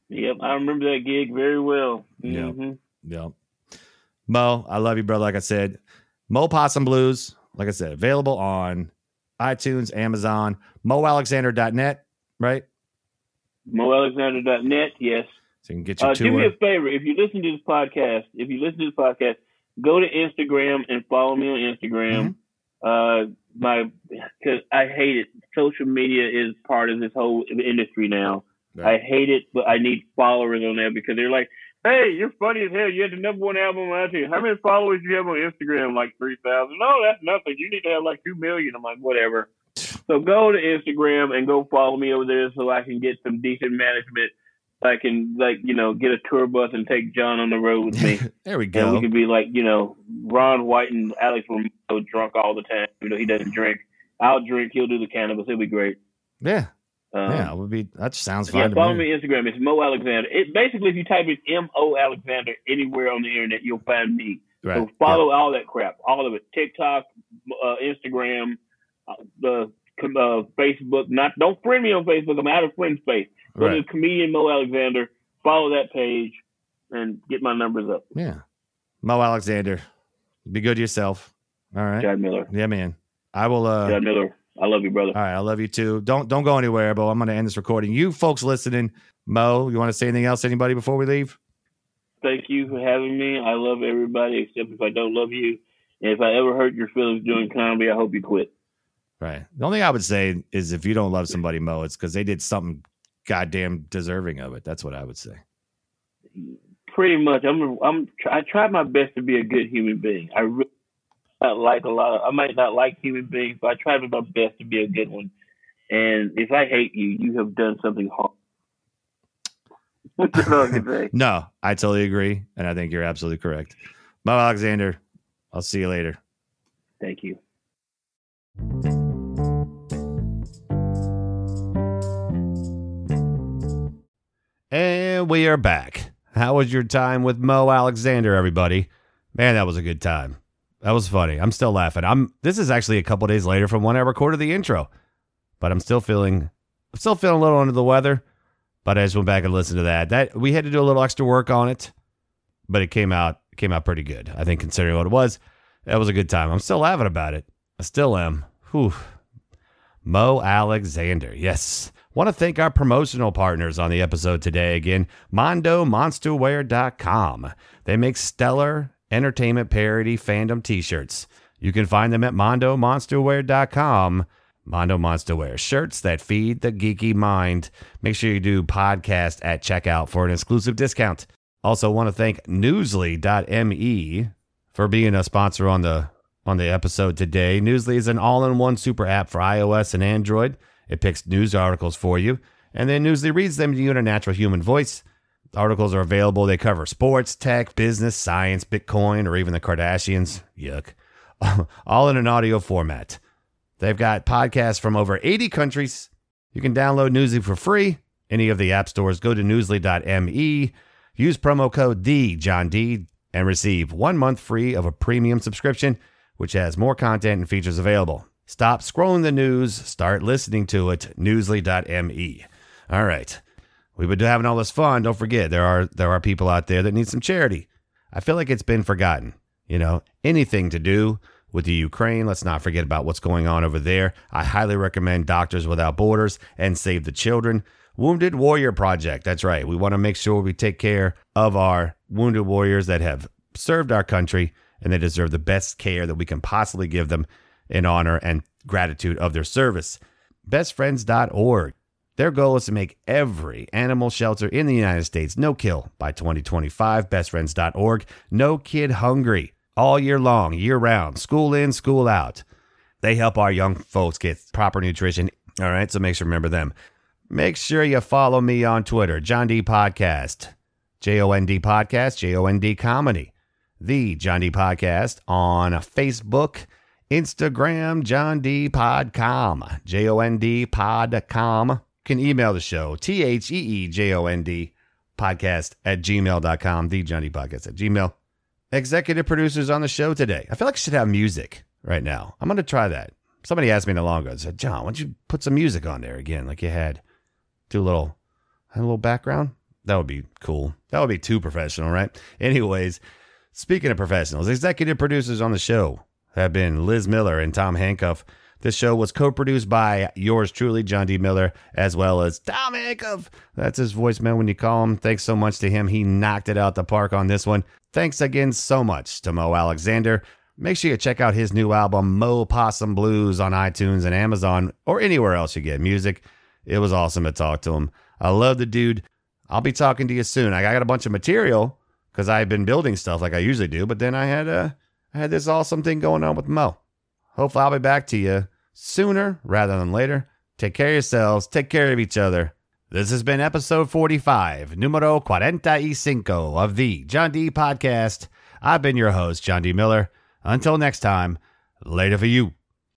Yep, I remember that gig very well. Mm-hmm. Yeah, yep. Mo, I love you, brother. Like I said, Mo Possum Blues. Like I said, available on iTunes, Amazon, mo alexander dot net, right? mo alexander dot net, yes. So you can get your uh, tour. Do me a favor. If you listen to this podcast, if you listen to this podcast, go to Instagram and follow me on Instagram. Mm-hmm. Uh, my, because I hate it. Social media is part of this whole industry now. Right. I hate it, but I need followers on there because they're like, hey, you're funny as hell. You had the number one album on iTunes. How many followers do you have on Instagram? Like three thousand. No, that's nothing. You need to have like two million. I'm like, whatever. So go to Instagram and go follow me over there so I can get some decent management. I can, like, you know, get a tour bus and take John on the road with me. There we go. And we could be like, you know, Ron White and Alex Romero drunk all the time. You know, he doesn't drink. I'll drink. He'll do the cannabis. He'll be great. Yeah. Um, yeah, it would be. That sounds fun. Yeah, to follow me. me on Instagram. It's Mo Alexander. It basically, if you type in M O Alexander anywhere on the internet, you'll find me. Right. So follow yeah. all that crap, all of it: TikTok, uh, Instagram, the uh, uh, Facebook. Not don't friend me on Facebook. I'm out of friend space. Go right. to comedian Mo Alexander. Follow that page and get my numbers up. Yeah, Mo Alexander. Be good to yourself. All right, Chad Miller. Yeah, man. I will. Uh, Chad Miller. I love you, brother. All right. I love you too. Don't, don't go anywhere, but I'm going to end this recording. You folks listening, Mo, you want to say anything else to anybody before we leave? Thank you for having me. I love everybody, except if I don't love you. And if I ever hurt your feelings doing comedy, I hope you quit. Right. The only thing I would say is if you don't love somebody, Mo, it's because they did something goddamn deserving of it. That's what I would say. Pretty much. I'm, I'm, I try my best to be a good human being. I really, I like a lot of, I might not like human beings, but I try to do my best to be a good one. And if I hate you, you have done something hard. No, I totally agree. And I think you're absolutely correct. Mo Alexander, I'll see you later. Thank you. And we are back. How was your time with Mo Alexander, everybody? Man, that was a good time. That was funny. I'm still laughing. I'm. This is actually a couple days later from when I recorded the intro, but I'm still feeling, I'm still feeling a little under the weather. But I just went back and listened to that. That we had to do a little extra work on it, but it came out came out pretty good. I think considering what it was, that was a good time. I'm still laughing about it. I still am. Whew. Mo Alexander. Yes. Want to thank our promotional partners on the episode today again. Mondo Monster Wear dot com. They make stellar entertainment parody fandom t-shirts. You can find them at Mondo Monster Wear dot com. Mondo Monster Wear, shirts that feed the geeky mind. Make sure you do podcast at checkout for an exclusive discount. Also want to thank Newsly dot me for being a sponsor on the on the episode today. Newsly is an all-in-one super app for iOS and Android. It picks news articles for you, and then Newsly reads them to you in a natural human voice. Articles are available. They cover sports, tech, business, science, Bitcoin, or even the Kardashians. Yuck. All in an audio format. They've got podcasts from over eighty countries. You can download Newsly for free. Any of the app stores, go to newsly dot me. Use promo code D, John D, and receive one month free of a premium subscription, which has more content and features available. Stop scrolling the news. Start listening to it. Newsly dot me. All right. We've been having all this fun. Don't forget, there are there are people out there that need some charity. I feel like it's been forgotten. You know, anything to do with the Ukraine. Let's not forget about what's going on over there. I highly recommend Doctors Without Borders and Save the Children. Wounded Warrior Project. That's right. We want to make sure we take care of our wounded warriors that have served our country, and they deserve the best care that we can possibly give them in honor and gratitude of their service. Best friends dot org. Their goal is to make every animal shelter in the United States no-kill by twenty twenty-five. Best friends dot org. No kid hungry all year long, year round, school in, school out. They help our young folks get proper nutrition. All right, so make sure to remember them. Make sure you follow me on Twitter, John D. Podcast, J O N D Podcast, J O N D Comedy, The John D. Podcast on Facebook, Instagram, John D. Podcom, J O N D Podcom. You can email the show, T H E E J O N D Podcast at gmail dot com, The John D. Podcast at Gmail. Executive producers on the show today. I feel like I should have music right now. I'm going to try that. Somebody asked me not long ago, said, John, why don't you put some music on there again like you had? Do a little, a little background. That would be cool. That would be too professional, right? Anyways, speaking of professionals, executive producers on the show have been Liz Miller and Tom Handcuff. This show was co-produced by yours truly, John D. Miller, as well as Tom Handcuff. That's his voicemail when you call him. Thanks so much to him. He knocked it out the park on this one. Thanks again so much to Mo Alexander. Make sure you check out his new album, Mo Possum Blues, on iTunes and Amazon or anywhere else you get music. It was awesome to talk to him. I love the dude. I'll be talking to you soon. I got a bunch of material because I've been building stuff like I usually do. But then I had a, I had this awesome thing going on with Mo. Hopefully I'll be back to you sooner rather than later. Take care of yourselves. Take care of each other. This has been episode forty-five, numero cuarenta y cinco of the John D. Podcast. I've been your host, John D. Miller. Until next time, later for you.